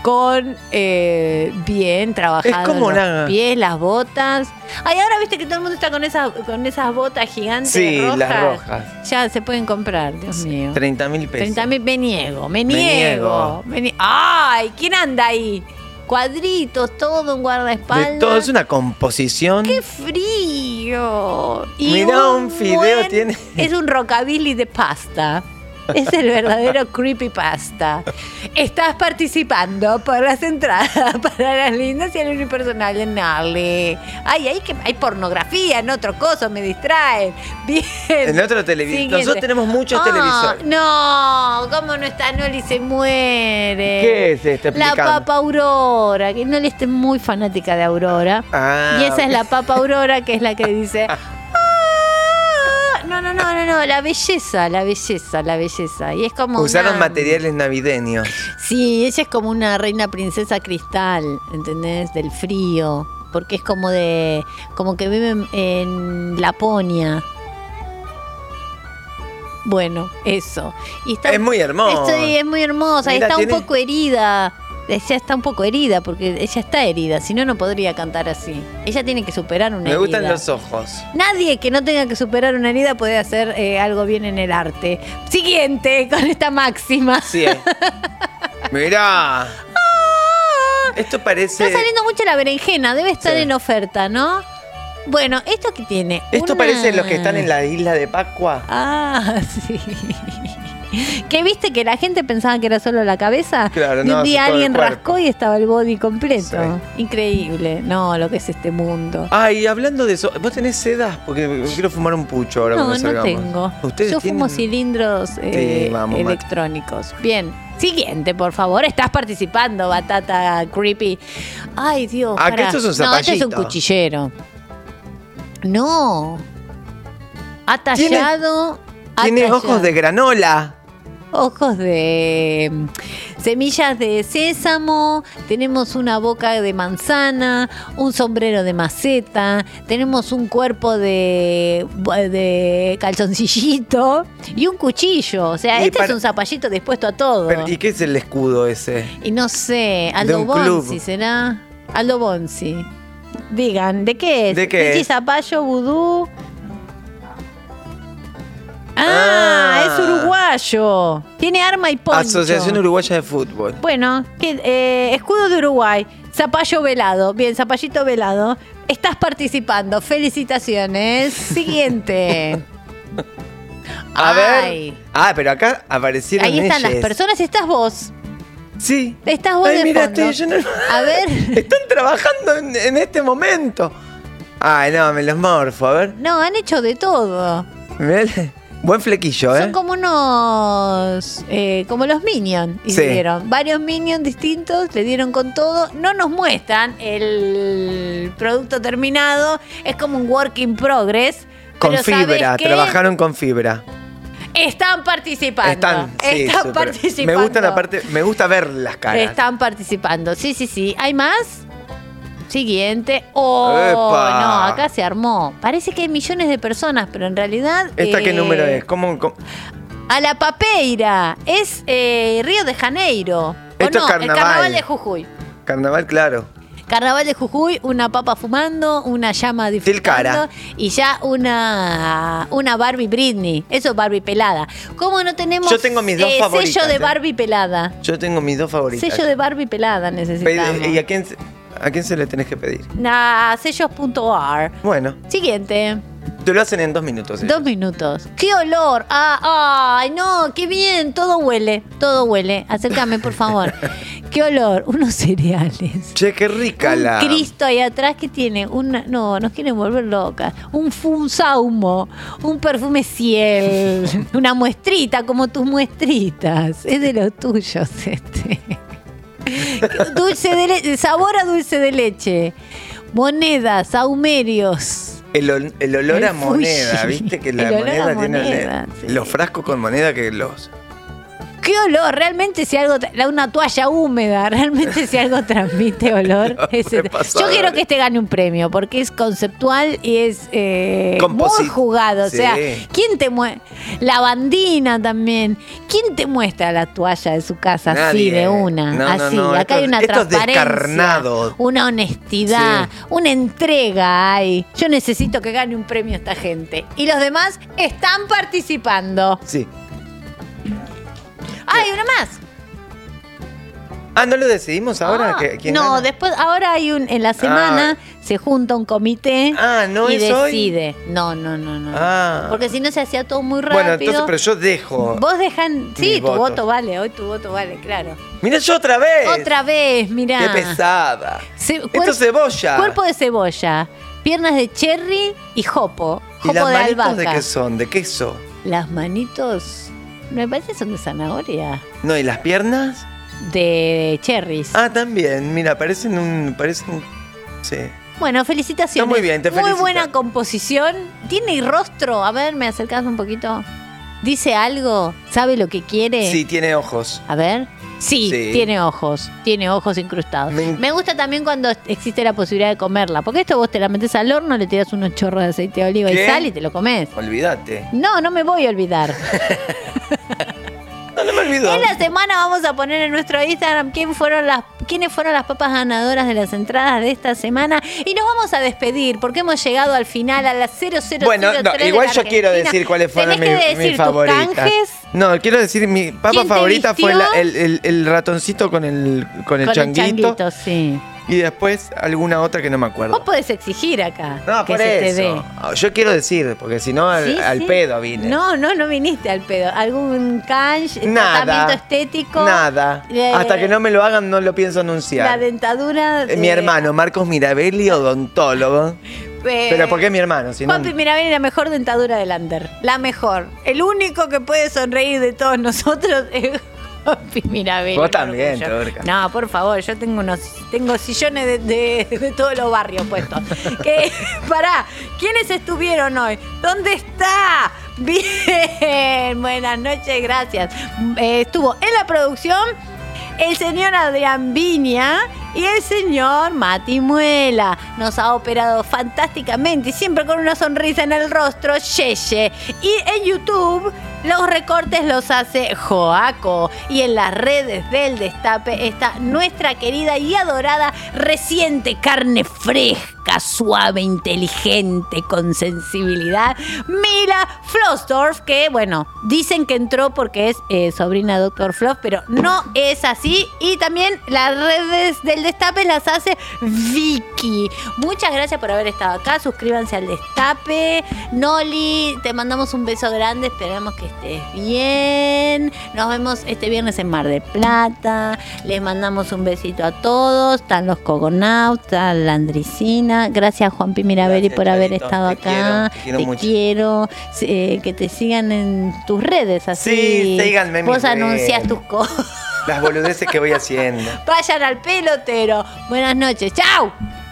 con eh, bien trabajado. Es como los una... pies, las botas. Ay, ahora viste que todo el mundo está con esas, con esas botas gigantes, sí, rojas. Sí, las rojas. Ya se pueden comprar, Dios sí, mío. treinta mil pesos. treinta mil, me niego, me, me niego. niego. Me ni... ¡Ay! ¿Quién anda ahí? Cuadritos, todo un guardaespaldas. De todo, es una composición. ¡Qué frío! Y mirá, un, un fideo buen... tiene. Es un rockabilly de pasta. Es el verdadero creepypasta. Estás participando por las entradas para Las Lindas y el unipersonal en Narle. Ay, hay, que, hay pornografía en otro coso, me distraen. Bien. En otro televisor. Nosotros tenemos muchos oh, televisores. No, ¿cómo no está Noli se muere? ¿Qué es este? La papa Aurora, que Noli está muy fanática de Aurora. Ah, y esa okay. es la papa Aurora, que es la que dice... No, no, no, no, no, la belleza, la belleza, la belleza. Y es como usaron una... materiales navideños. Sí, ella es como una reina princesa cristal, ¿entendés? Del frío, porque es como de, como que viven en Laponia. Bueno, eso. Y está, es muy hermosa. Sí, es muy hermosa. Mira, y está tiene... un poco herida. Ella está un poco herida, porque ella está herida, si no, no podría cantar así. Ella tiene que superar una Me herida. Me gustan los ojos. Nadie que no tenga que superar una herida puede hacer eh, algo bien en el arte. Siguiente, con esta máxima. Sí. Mirá. Ah, esto parece... Está saliendo mucho la berenjena, debe estar sí. en oferta, ¿no? Bueno, ¿esto qué tiene? Esto una... parece los que están en la isla de Pascua. Ah, sí. ¿Qué viste? Que la gente pensaba que era solo la cabeza. Claro, y un no, día alguien rascó y estaba el body completo. Sí. Increíble. No, lo que es este mundo. Ay, ah, hablando de eso, ¿vos tenés sedas? Porque quiero fumar un pucho ahora. No, cuando salgamos. No tengo. ¿Ustedes Yo tienen... fumo cilindros eh, sí, vamos, electrónicos. Mate. Bien. Siguiente, por favor. Estás participando, batata creepy. Ay, Dios. Ah, que esto es un zapallito. No, esto es un cuchillero. No. Ha tallado. Tiene, ¿tiene ojos de granola. Ojos de semillas de sésamo, tenemos una boca de manzana, un sombrero de maceta, tenemos un cuerpo de, de calzoncillito y un cuchillo. O sea, y este para, es un zapallito dispuesto a todo. Pero, ¿y qué es el escudo ese? Y no sé, Aldo Bonzi será. Aldo Bonzi. Digan, ¿de qué es? ¿De qué Pichi es? Zapallo, vudú. Ah, ah, es uruguayo. Tiene arma y poncho. Asociación Uruguaya de Fútbol. Bueno, que, eh, escudo de Uruguay. Zapallo velado. Bien, zapallito velado. Estás participando. Felicitaciones. Siguiente. A Ay. ver. Ah, pero acá aparecieron Ahí están ellas. Las personas y estás vos. Sí. Estás vos. Ay, de mira, fondo. Estoy, yo no... A ver. Están trabajando en, en este momento. Ay, no, me los morfo. A ver. No, han hecho de todo. ¿Ven? Buen flequillo, ¿eh? Son como unos... Eh, como los Minions hicieron. Sí. Varios Minions distintos, le dieron con todo. No nos muestran el producto terminado. Es como un work in progress. Con pero fibra, trabajaron con fibra. Están participando. Están, sí, Están super. participando. Me gustan aparte, me gusta ver las caras. Están participando, sí, sí, sí. ¿Hay más? Siguiente. Oh, ¡epa! No, acá se armó. Parece que hay millones de personas, pero en realidad... ¿Esta eh, qué número es? ¿Cómo, cómo? A la Papeira. Es eh, Río de Janeiro. Esto no, es carnaval. El carnaval de Jujuy. Carnaval, claro. Carnaval de Jujuy, una papa fumando, una llama disfrutando y ya una, una Barbie Britney. Eso es Barbie pelada. ¿Cómo no tenemos Yo tengo mis dos eh, favoritas, sello de eh. Barbie pelada? Yo tengo mis dos favoritas. Sello de Barbie pelada necesitamos. ¿Y a quién...? Se... ¿A quién se le tenés que pedir? A sellos punto a r. Bueno. Siguiente. Te lo hacen en dos minutos. Ellos. Dos minutos. ¡Qué olor! ¡Ah! ¡Ay, no! ¡Qué bien! Todo huele. Todo huele. Acércame, por favor. ¡Qué olor! Unos cereales. Che, qué rica un la... Cristo ahí atrás que tiene una... No, nos quieren volver locas. Un funzaumo. Un perfume ciel. Una muestrita, como tus muestritas. Es de los tuyos, este... Dulce de leche, sabor a dulce de leche. Monedas, saumerios. El, ol, el olor el a moneda, fushi. Viste que la moneda, moneda tiene moneda, el, sí. Los frascos con moneda que los... Qué olor, realmente si algo, una toalla húmeda, realmente si algo transmite olor. No, es este. Yo quiero que este gane un premio porque es conceptual y es eh, muy jugado. Sí. O sea, ¿quién te muestra? La bandina también. ¿Quién te muestra la toalla de su casa? Nadie. Así de una? No, así, no, no. Acá estos, hay una transparencia, una honestidad, sí. Una entrega. Ay, yo necesito que gane un premio esta gente. Y los demás están participando. Sí. Ah, hay una más. Ah, ¿no lo decidimos ahora? Ah, ¿Quién no, gana? Después, ahora hay un, en la semana ah. se junta un comité ah, ¿no y es decide. Hoy? No, no, no, no. Ah. Porque si no se hacía todo muy rápido. Bueno, entonces, pero yo dejo. Vos dejan, sí, tu votos. voto vale, hoy tu voto vale, claro. Mirá, yo otra vez. Otra vez, mirá. Qué pesada. Se, Esto es cebolla. Cuerpo de cebolla, piernas de cherry y jopo. Jopo ¿Y las de manitos albahaca. ¿De qué son? ¿De queso? Las manitos... Me parece que son de zanahoria. No, ¿y las piernas? De cherries. Ah, también. Mira, parecen un... parecen, sí. Bueno, felicitaciones. Está muy bien, te felicito. Muy buena composición. Tiene rostro. A ver, ¿me acercás un poquito? ¿Dice algo? ¿Sabe lo que quiere? Sí, tiene ojos. A ver. Sí, sí, tiene ojos. Tiene ojos incrustados. Me... Me gusta también cuando existe la posibilidad de comerla. Porque esto vos te la metés al horno, le tirás unos chorros de aceite de oliva ¿Qué? Y sal y te lo comés. Olvídate. No, no me voy a olvidar. No, no me olvido. En la semana vamos a poner en nuestro Instagram quién fueron las, quiénes fueron las papas ganadoras de las entradas de esta semana. Y nos vamos a despedir porque hemos llegado al final, a las cero cero cero tres. Bueno, no, igual yo Argentina. Quiero decir cuáles fueron mis mi favoritas. No, quiero decir, mi papa favorita fue la, el, el, el ratoncito con el, con el con changuito. Con el changuito, sí. Y después alguna otra que no me acuerdo. Vos podés exigir acá. No, que por se eso. Te Yo quiero decir, porque si no, al, sí, al sí. pedo vine. No, no, no viniste al pedo. ¿Algún canche, tratamiento estético? Nada. Eh, Hasta que no me lo hagan, no lo pienso anunciar. La dentadura. De... Mi hermano, Marcos Mirabelli, odontólogo. Eh, Pero ¿por qué mi hermano? Si Juan Pimirabelli, la mejor dentadura del under. La mejor. El único que puede sonreír de todos nosotros es. Pimirabelli. Vos también, Torca. No, por favor, yo tengo unos tengo sillones de, de, de todos los barrios puestos. Que, pará, ¿quiénes estuvieron hoy? ¿Dónde está? Bien, buenas noches, gracias. Eh, estuvo en la producción el señor Adrián Viña y el señor Mati Muela. Nos ha operado fantásticamente y siempre con una sonrisa en el rostro, Yeye. Y en YouTube... Los recortes los hace Joaco. Y en las redes del Destape está nuestra querida y adorada reciente carne fresca, suave, inteligente, con sensibilidad, Mila Flossdorf, que bueno, dicen que entró porque es eh, sobrina de doctor Floss, pero no es así. Y también las redes del Destape las hace Vicky. Muchas gracias por haber estado acá. Suscríbanse al Destape. Noli, te mandamos un beso grande. Esperamos que estés bien. Nos vemos este viernes en Mar del Plata. Les mandamos un besito a todos. Están los Cogonauts, está Landriscina. Gracias, Juan Pimirabelli, por haber Charito. Estado te acá. Quiero, te quiero, te quiero eh, que te sigan en tus redes. Así sí, síganme. Vos anunciás tus cosas. Las boludeces que voy haciendo. Vayan al pelotero. Buenas noches. ¡Chao!